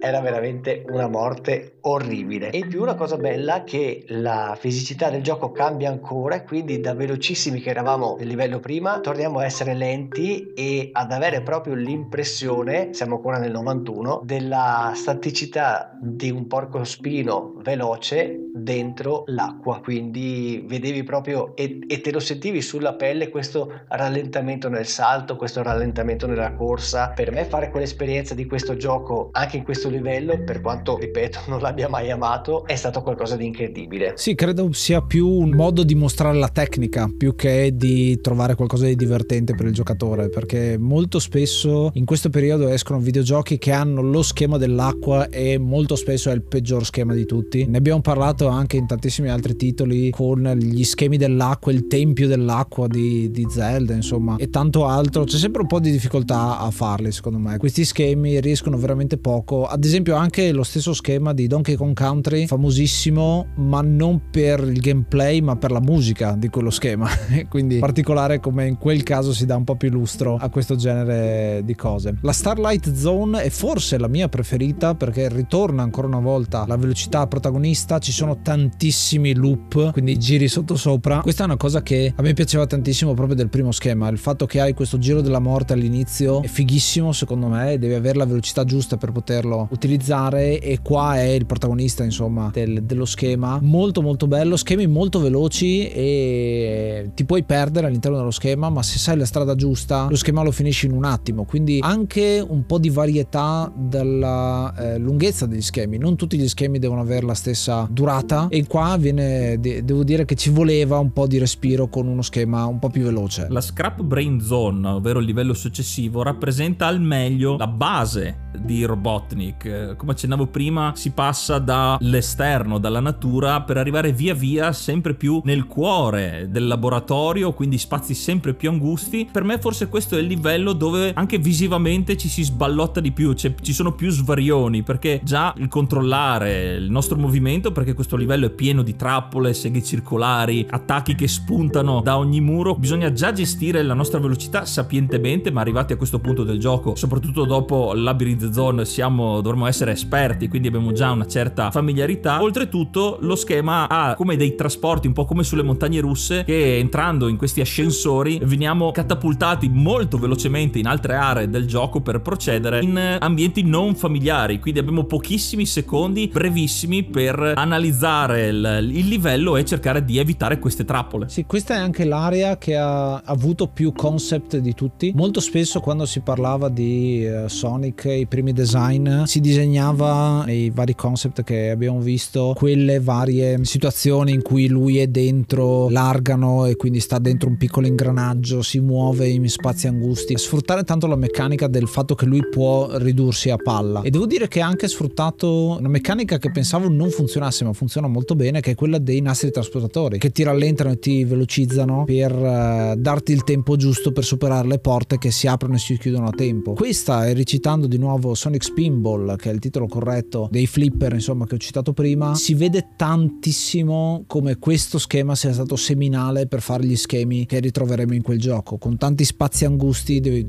era veramente una morte orribile. E in più la cosa bella è che la fisicità del gioco cambia ancora, quindi da velocissimi che eravamo nel livello prima torniamo a essere lenti e ad avere proprio l'impressione, siamo ancora nel novantuno, della staticità di un porcospino veloce dentro l'acqua, quindi vedevi proprio e, e te lo sentivi sulla pelle questo rallentamento nel salto, questo rallentamento nella corsa. Per me fare quell'esperienza di questo gioco anche in questo livello, per quanto ripeto non l'abbia mai amato, è stato qualcosa di incredibile. Sì, credo sia più un modo di mostrare la tecnica più che di trovare qualcosa di divertente per il giocatore, perché molto spesso in questo periodo escono videogiochi che hanno lo schema dell'acqua e molto spesso è il peggior schema di tutti. Ne abbiamo parlato anche in tantissimi altri titoli con gli schemi dell'acqua, il tempio dell'acqua di, di Zelda, insomma, e tanto altro. C'è sempre un po' di difficoltà a farli, secondo me. Questi schemi riescono veramente poco. Ad esempio anche lo stesso schema di Donkey Kong Country, famosissimo, ma non per il gameplay ma per la musica di quello schema. Quindi particolare come in quel caso si dà un po' più lustro a questo genere di cose. La Starlight Zone è forse la mia preferita perché ritorna ancora una volta la velocità protagonista, ci sono tantissimi loop, quindi giri sotto sopra. Questa è una cosa che a me piaceva tantissimo proprio del primo schema, il fatto che hai questo giro della morte all'inizio è fighissimo secondo me, e devi avere la velocità giusta per poterlo utilizzare, e qua è il protagonista insomma del, dello schema. Molto molto bello, schemi molto veloci e ti puoi perdere all'interno dello schema, ma se sai la strada giusta lo schema lo finisci in un attimo, quindi anche un po' di varietà dalla eh, lunghezza degli schemi, non tutti gli schemi devono avere la stessa durata, e qua viene, de- devo dire che ci voleva un po' di respiro con uno schema un po' più veloce. La Scrap Brain Zone, ovvero il livello successivo, rappresenta al meglio la base di Robotnik. Come accennavo prima, si passa dall'esterno, dalla natura, per arrivare via via sempre più nel cuore del laboratorio, quindi spazi sempre più angusti. Per me forse questo è il livello dove anche visivamente ci si sballotta di più, cioè ci sono più svarioni, perché già il controllare il nostro movimento, perché questo livello è pieno di trappole, seghe circolari, attacchi che spuntano da ogni muro, bisogna già gestire la nostra velocità sapientemente, ma arrivati a questo punto del gioco, soprattutto dopo Labyrinth Zone, siamo, dovremmo essere esperti, quindi abbiamo già una certa familiarità. Oltretutto lo schema ha come dei trasporti, un po' come sulle montagne russe, che entrando in questi ascensori veniamo catapultati molto velocemente in altre aree del gioco per procedere in ambienti non familiari, quindi abbiamo pochissimi secondi, brevissimi, per analizzare il, il livello e cercare di evitare queste trappole. Sì, questa è anche l'area che ha avuto più concept di tutti. Molto spesso quando si parlava di uh, Sonic, i primi design, si disegnava nei vari concept che abbiamo visto quelle varie situazioni in cui lui è dentro l'argano e quindi sta dentro un piccolo ingranaggio, si muove in spazi angusti. Sfruttare tanto la meccanica del fatto che lui può ridursi a palla, e devo dire che ha anche sfruttato una meccanica che pensavo non funzionasse ma funziona molto bene, che è quella dei nastri trasportatori, che ti rallentano e ti velocizzano per uh, darti il tempo giusto per superare le porte che si aprono e si chiudono a tempo. Questa è, recitando di nuovo Sonic Pinball, che è il titolo corretto dei flipper insomma che ho citato prima, si vede tantissimo come questo schema sia stato seminale per fare gli schemi che ritroveremo in quel gioco, con tanti spazi angusti, devi,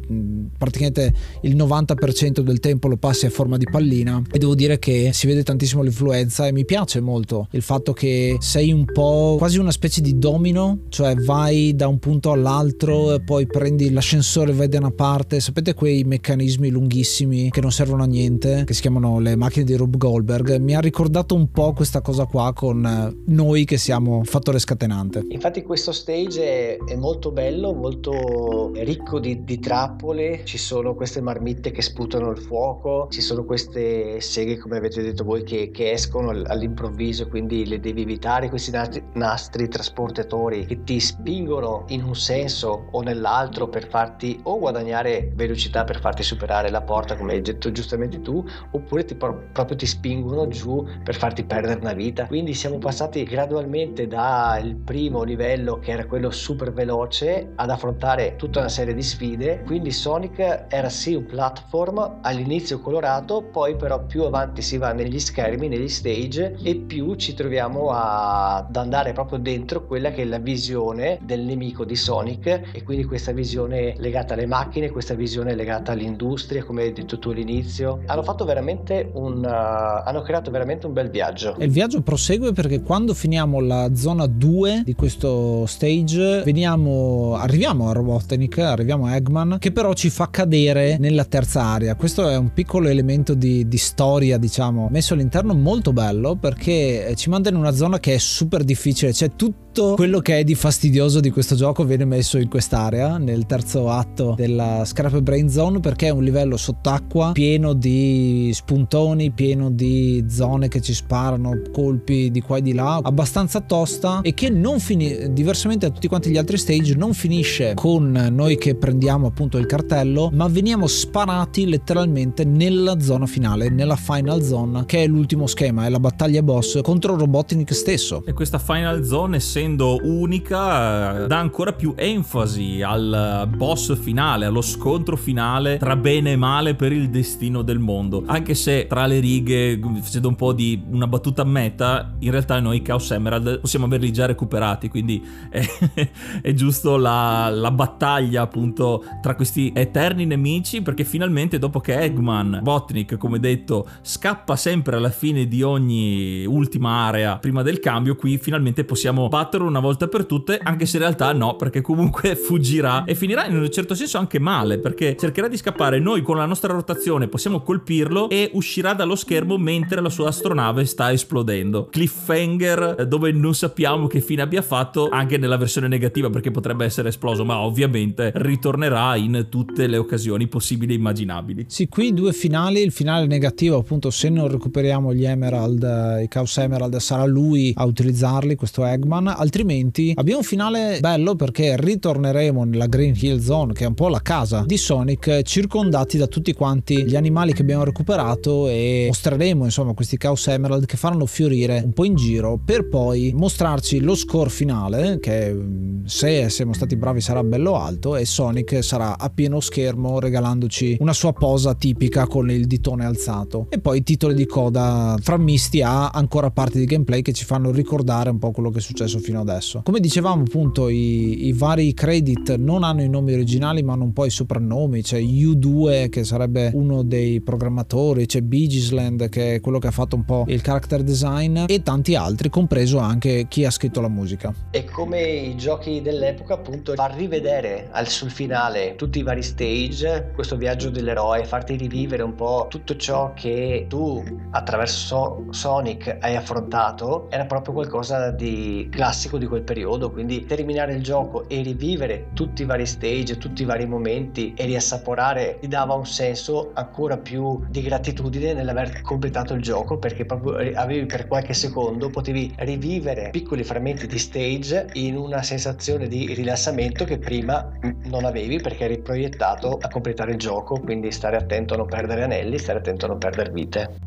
praticamente il novanta per cento del tempo lo passi a forma di pallina, e devo dire che si vede tantissimo l'influenza, e mi piace molto il fatto che sei un po' quasi una specie di domino, cioè vai da un punto all'altro e poi prendi l'ascensore, vai da una parte, sapete quei meccanismi lunghissimi che non servono a niente che si chiamano le macchine di Rube Goldberg. Mi ha ricordato un po' questa cosa qua con noi che siamo fattore scatenante. Infatti questo stage è, è molto bello, molto ricco di, di trappole, ci sono queste marmitte che sputano il fuoco, ci sono queste seghe come avete detto voi che, che escono all'improvviso, quindi le devi evitare, questi nastri, nastri trasportatori che ti spingono in un senso o nell'altro per farti o guadagnare velocità, per farti superare la porta come hai detto giustamente tu, oppure ti pro- proprio ti spingono giù per farti perdere una vita. Quindi siamo passati gradualmente dal primo livello, che era quello super veloce, ad affrontare tutta una serie di sfide, quindi Sonic era sì un platform all'inizio colorato, poi però più avanti si va negli schermi, negli stage, e più ci troviamo a, ad andare proprio dentro quella che è la visione del nemico di Sonic, e quindi questa visione visione legata alle macchine, questa visione legata all'industria, come hai detto tu all'inizio. Hanno fatto veramente un uh, hanno creato veramente un bel viaggio. E il viaggio prosegue, perché quando finiamo la zona due di questo stage veniamo arriviamo a Robotnik, arriviamo a Eggman, che però ci fa cadere nella terza area. Questo è un piccolo elemento di, di storia, diciamo, messo all'interno, molto bello, perché ci manda in una zona che è super difficile, cioè tutto quello che è di fastidioso di questo gioco viene messo in quest'area, nel terzo atto della Scrap Brain Zone, perché è un livello sott'acqua pieno di spuntoni, pieno di zone che ci sparano, colpi di qua e di là, abbastanza tosta, e che non finisce, diversamente da tutti quanti gli altri stage, non finisce con noi che prendiamo appunto il cartello, ma veniamo sparati letteralmente nella zona finale, nella Final Zone, che è l'ultimo schema, è la battaglia boss contro Robotnik stesso. E questa Final Zone, essendo unica, dà ancora più enfasi al boss finale, allo scontro finale tra bene e male per il destino del mondo, anche se tra le righe, facendo un po' di una battuta meta, in realtà noi Chaos Emerald possiamo averli già recuperati, quindi è, è giusto la, la battaglia appunto tra questi eterni nemici, perché finalmente, dopo che Eggman, Robotnik come detto, scappa sempre alla fine di ogni ultima area prima del cambio, qui finalmente possiamo batterlo una volta per tutte, anche se in realtà no, perché comunque fuggirà e finirà in un certo senso anche male, perché cercherà di scappare, noi con la nostra rotazione possiamo colpirlo e uscirà dallo schermo mentre la sua astronave sta esplodendo. Cliffhanger dove non sappiamo che fine abbia fatto, anche nella versione negativa, perché potrebbe essere esploso, ma ovviamente ritornerà in tutte le occasioni possibili e immaginabili. Sì, qui due finali, il finale negativo appunto, se non recuperiamo gli Emerald, i Chaos Emerald, sarà lui a utilizzarli, questo Eggman, altrimenti abbiamo un finale bello, perché ritorneremo nella Green Hill Zone, che è un po' la casa di Sonic, circondati da tutti quanti gli animali che abbiamo recuperato, e mostreremo insomma questi Chaos Emerald che faranno fiorire un po' in giro, per poi mostrarci lo score finale, che se siamo stati bravi sarà bello alto, e Sonic sarà a pieno schermo regalandoci una sua posa tipica con il ditone alzato, e poi titoli di coda frammisti a ancora parti di gameplay che ci fanno ricordare un po' quello che è successo fino adesso. Come dicevamo appunto, i, i vari credit non hanno i nomi originali, ma hanno un po' i soprannomi, c'è U due che sarebbe uno dei programmatori, c'è Bigisland che è quello che ha fatto un po' il character design, e tanti altri, compreso anche chi ha scritto la musica. E come i giochi dell'epoca appunto, far rivedere al, sul finale tutti i vari stage, questo viaggio dell'eroe, farti rivivere un po' tutto ciò che tu attraverso Sonic hai affrontato, era proprio qualcosa di classico di quel periodo, quindi terminare il gioco e rivivere tutti i vari stage, tutti i vari momenti e riassaporare ti dava un senso ancora più di gratitudine nell'aver completato il gioco, perché proprio avevi, per qualche secondo potevi rivivere piccoli frammenti di stage in una sensazione di rilassamento che prima non avevi, perché eri proiettato a completare il gioco, quindi stare attento a non perdere anelli, stare attento a non perdere vite.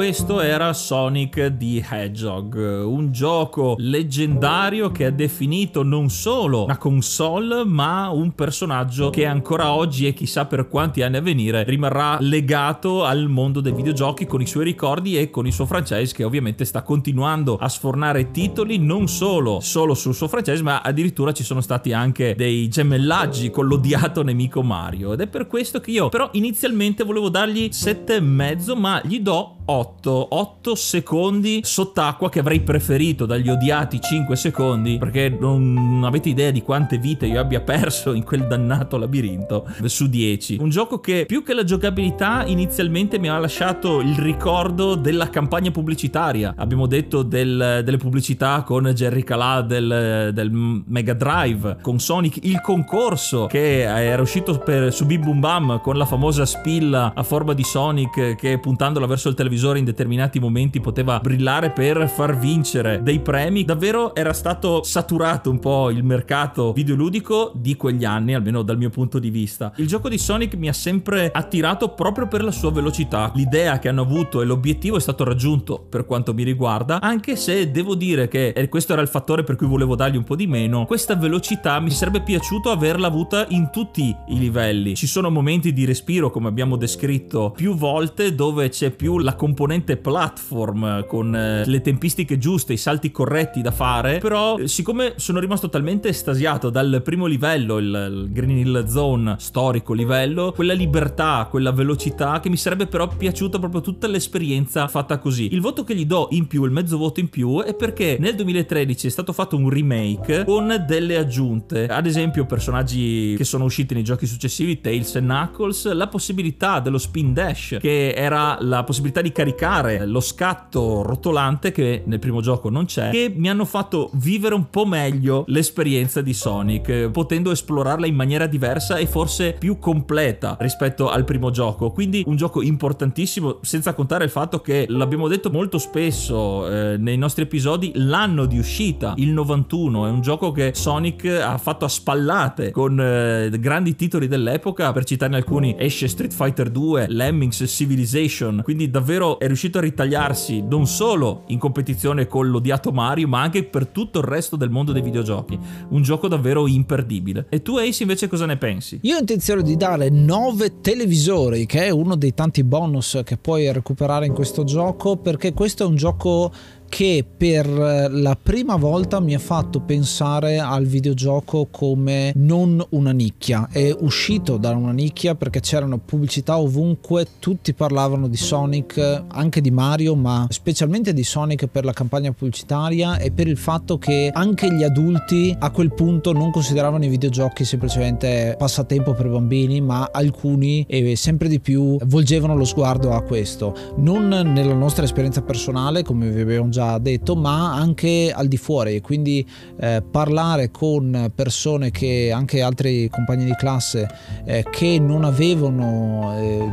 Questo era Sonic the Hedgehog, un gioco leggendario che ha definito non solo una console, ma un personaggio che ancora oggi, e chissà per quanti anni a venire, rimarrà legato al mondo dei videogiochi con i suoi ricordi e con il suo franchise, che ovviamente sta continuando a sfornare titoli, non solo, solo sul suo franchise, ma addirittura ci sono stati anche dei gemellaggi con l'odiato nemico Mario. Ed è per questo che io però inizialmente volevo dargli sette e mezzo, ma gli do otto, otto secondi sott'acqua, che avrei preferito dagli odiati cinque secondi, perché non avete idea di quante vite io abbia perso in quel dannato labirinto, su dieci. Un gioco che più che la giocabilità inizialmente mi ha lasciato il ricordo della campagna pubblicitaria, abbiamo detto del, delle pubblicità con Jerry Calà del, del Mega Drive, con Sonic il concorso che era uscito per, su Bim Bum Bam, con la famosa spilla a forma di Sonic che puntandola verso il televisore televisore in determinati momenti poteva brillare per far vincere dei premi. Davvero era stato saturato un po' il mercato videoludico di quegli anni, almeno dal mio punto di vista. Il gioco di Sonic mi ha sempre attirato proprio per la sua velocità. L'idea che hanno avuto e l'obiettivo è stato raggiunto per quanto mi riguarda, anche se devo dire che, e questo era il fattore per cui volevo dargli un po' di meno, questa velocità mi sarebbe piaciuto averla avuta in tutti i livelli. Ci sono momenti di respiro, come abbiamo descritto più volte, dove c'è più la componente platform con eh, le tempistiche giuste, i salti corretti da fare, però eh, siccome sono rimasto talmente estasiato dal primo livello, il, il Green Hill Zone, storico livello, quella libertà, quella velocità, che mi sarebbe però piaciuta proprio tutta l'esperienza fatta così. Il voto che gli do in più, il mezzo voto in più, è perché nel duemilatredici è stato fatto un remake con delle aggiunte, ad esempio personaggi che sono usciti nei giochi successivi, Tails e Knuckles, la possibilità dello spin dash, che era la possibilità di caricare lo scatto rotolante che nel primo gioco non c'è, che mi hanno fatto vivere un po' meglio l'esperienza di Sonic, potendo esplorarla in maniera diversa e forse più completa rispetto al primo gioco. Quindi un gioco importantissimo, senza contare il fatto che, l'abbiamo detto molto spesso eh, nei nostri episodi, l'anno di uscita, il novantuno, è un gioco che Sonic ha fatto a spallate con eh, grandi titoli dell'epoca. Per citarne alcuni, esce Street Fighter due, Lemmings, Civilization, quindi davvero è riuscito a ritagliarsi non solo in competizione con l'odiato Mario, ma anche per tutto il resto del mondo dei videogiochi. Un gioco davvero imperdibile. E tu, Ace, invece cosa ne pensi? Io ho intenzione di dare nove televisori, che è uno dei tanti bonus che puoi recuperare in questo gioco, perché questo è un gioco che per la prima volta mi ha fatto pensare al videogioco come non una nicchia. È uscito da una nicchia perché c'erano pubblicità ovunque, tutti parlavano di Sonic, anche di Mario, ma specialmente di Sonic per la campagna pubblicitaria e per il fatto che anche gli adulti a quel punto non consideravano i videogiochi semplicemente passatempo per bambini, ma alcuni e sempre di più volgevano lo sguardo a questo, non nella nostra esperienza personale, come vi avevo già detto, ma anche al di fuori. Quindi eh, parlare con persone, che anche altri compagni di classe eh, che non avevano eh,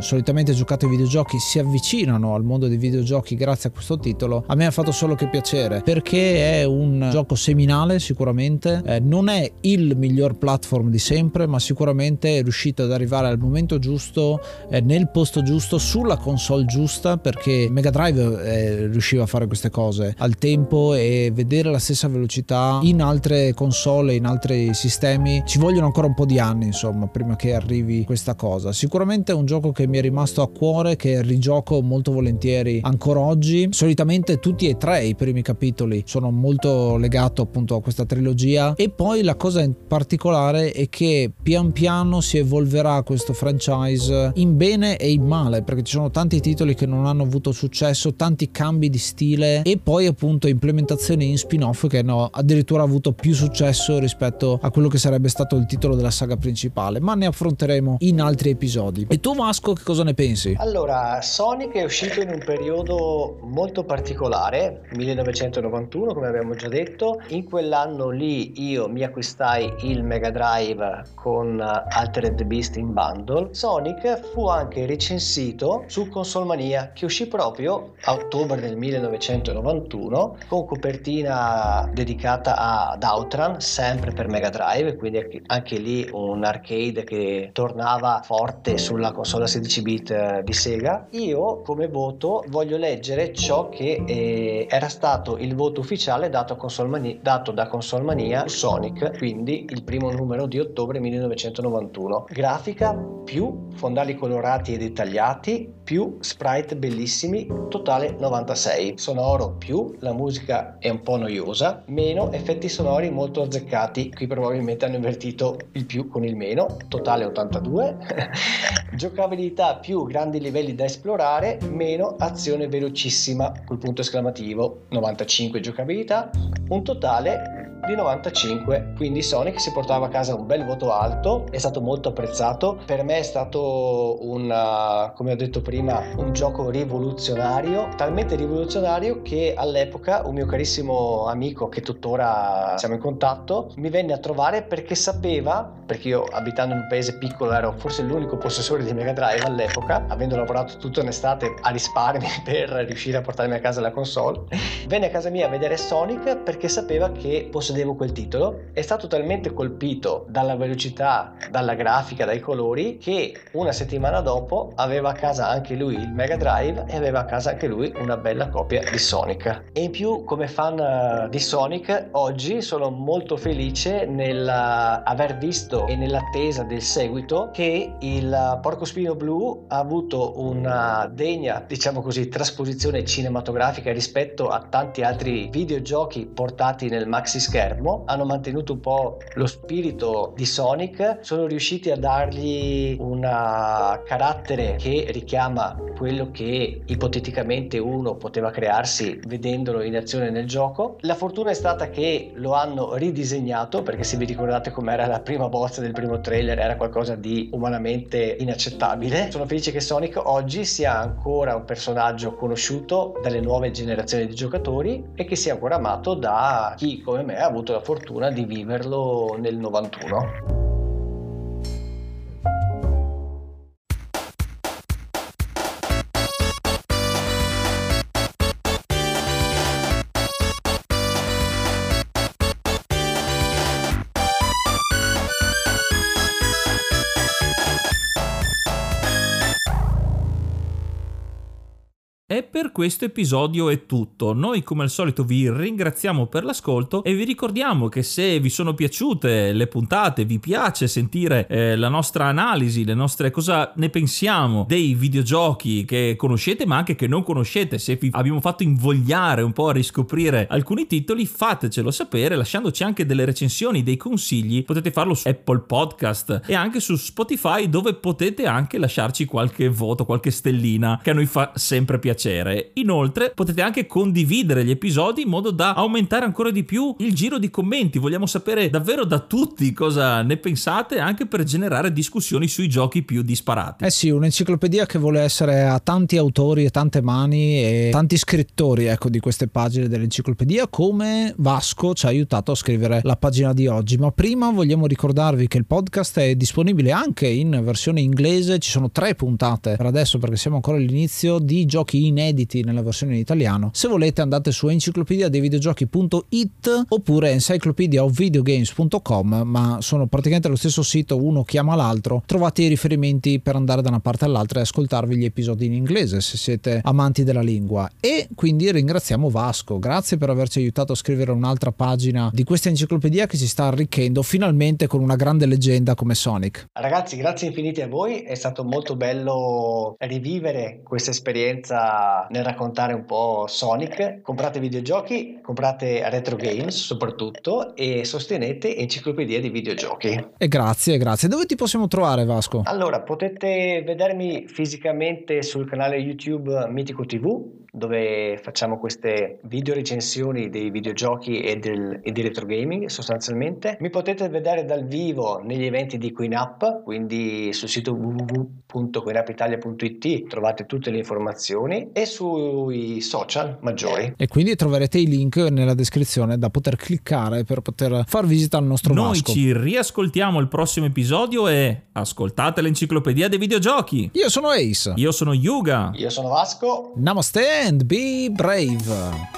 solitamente giocato ai videogiochi, si avvicinano al mondo dei videogiochi grazie a questo titolo, a me ha fatto solo che piacere, perché è un gioco seminale sicuramente, eh, non è il miglior platform di sempre, ma sicuramente è riuscito ad arrivare al momento giusto, eh, nel posto giusto, sulla console giusta, perché Mega Drive è riuscito a fare queste cose al tempo, e vedere la stessa velocità in altre console, in altri sistemi, ci vogliono ancora un po' di anni insomma prima che arrivi questa cosa. Sicuramente è un gioco che mi è rimasto a cuore, che rigioco molto volentieri ancora oggi. Solitamente tutti e tre i primi capitoli, sono molto legato appunto a questa trilogia, e poi la cosa in particolare è che pian piano si evolverà questo franchise in bene e in male, perché ci sono tanti titoli che non hanno avuto successo, tanti cambi di stile, e poi appunto implementazioni in spin-off che hanno addirittura avuto più successo rispetto a quello che sarebbe stato il titolo della saga principale, ma ne affronteremo in altri episodi. E tu, Vasco, che cosa ne pensi? Allora, Sonic è uscito in un periodo molto particolare, millenovecentonovantuno, come abbiamo già detto. In quell'anno lì io mi acquistai il Mega Drive con Altered Beast in bundle. Sonic fu anche recensito su Console Mania, che uscì proprio a ottobre del millenovecentonovantuno, con copertina dedicata ad Outrun, sempre per Mega Drive, quindi anche lì un arcade che tornava forte sulla console sedici bit di Sega. Io come voto voglio leggere ciò che eh, era stato il voto ufficiale dato, a Console Mania, dato da Console Mania su Sonic, quindi il primo numero di ottobre millenovecentonovantuno. Grafica più fondali colorati e dettagliati più sprite bellissimi, totale novantasei. Sonoro più, la musica è un po' noiosa, meno, effetti sonori molto azzeccati, qui probabilmente hanno invertito il più con il meno, totale ottantadue. Giocabilità più, grandi livelli da esplorare, meno, azione velocissima col punto esclamativo, novantacinque giocabilità, un totale di novantacinque, quindi Sonic si portava a casa un bel voto alto, è stato molto apprezzato. Per me è stato un, come ho detto prima, un gioco rivoluzionario, talmente rivoluzionario che all'epoca un mio carissimo amico, che tuttora siamo in contatto, mi venne a trovare perché sapeva, perché io abitando in un paese piccolo ero forse l'unico possessore di Mega Drive all'epoca, avendo lavorato tutta un'estate a risparmi per riuscire a portarmi a casa la console, venne a casa mia a vedere Sonic perché sapeva che possedevo quel titolo. È stato talmente colpito dalla velocità, dalla grafica, dai colori, che una settimana dopo aveva a casa anche lui il Mega Drive e aveva a casa anche lui una bella copia di Sonic. E in più, come fan di Sonic, oggi sono molto felice nell'aver visto e nell'attesa del seguito che il Porcospino Blu ha avuto una degna, diciamo così, trasposizione cinematografica rispetto a tanti altri videogiochi portati nel maxi schermo. Hanno mantenuto un po' lo spirito di Sonic, sono riusciti a dargli un carattere che richiama quello che ipoteticamente uno poteva crearsi vedendolo in azione nel gioco. La fortuna è stata che lo hanno ridisegnato, perché se vi ricordate com'era la prima bozza del primo trailer era qualcosa di umanamente inaccettabile. Sono felice che Sonic oggi sia ancora un personaggio conosciuto dalle nuove generazioni di giocatori e che sia ancora amato da chi come me ha avuto la fortuna di viverlo nel novantuno. E per questo episodio è tutto. Noi come al solito vi ringraziamo per l'ascolto e vi ricordiamo che se vi sono piaciute le puntate, vi piace sentire eh, la nostra analisi, le nostre cosa ne pensiamo dei videogiochi che conoscete ma anche che non conoscete, se vi abbiamo fatto invogliare un po' a riscoprire alcuni titoli, fatecelo sapere lasciandoci anche delle recensioni, dei consigli. Potete farlo su Apple Podcast e anche su Spotify, dove potete anche lasciarci qualche voto, qualche stellina, che a noi fa sempre piacere. Inoltre potete anche condividere gli episodi in modo da aumentare ancora di più il giro di commenti. Vogliamo sapere davvero da tutti cosa ne pensate, anche per generare discussioni sui giochi più disparati. Eh sì, un'enciclopedia che vuole essere a tanti autori e tante mani e tanti scrittori, ecco, di queste pagine dell'enciclopedia, come Vasco ci ha aiutato a scrivere la pagina di oggi. Ma prima vogliamo ricordarvi che il podcast è disponibile anche in versione inglese, ci sono tre puntate per adesso perché siamo ancora all'inizio di giochi in inediti nella versione in italiano. Se volete andate su enciclopedia dei videogiochi punto it oppure encyclopedia of videogames punto com, ma sono praticamente lo stesso sito, uno chiama l'altro, trovate i riferimenti per andare da una parte all'altra e ascoltarvi gli episodi in inglese se siete amanti della lingua. E quindi ringraziamo Vasco, grazie per averci aiutato a scrivere un'altra pagina di questa enciclopedia che si sta arricchendo finalmente con una grande leggenda come Sonic. Ragazzi, grazie infinite a voi, è stato molto bello rivivere questa esperienza nel raccontare un po' Sonic. Comprate videogiochi, comprate retro games soprattutto e sostenete Enciclopedia di Videogiochi. E grazie, grazie. Dove ti possiamo trovare, Vasco? Allora, potete vedermi fisicamente sul canale YouTube Mitico tivù, dove facciamo queste video recensioni dei videogiochi e, del, e di retro gaming sostanzialmente. Mi potete vedere dal vivo negli eventi di Coin Up, quindi sul sito w w w punto coin up italia punto it trovate tutte le informazioni e sui social maggiori. E quindi troverete i link nella descrizione da poter cliccare per poter far visita al nostro Noi Vasco. Ci riascoltiamo al prossimo episodio e ascoltate l'Enciclopedia dei Videogiochi. Io sono Ace. Io sono Yuga. Io sono Vasco. Namaste and be brave.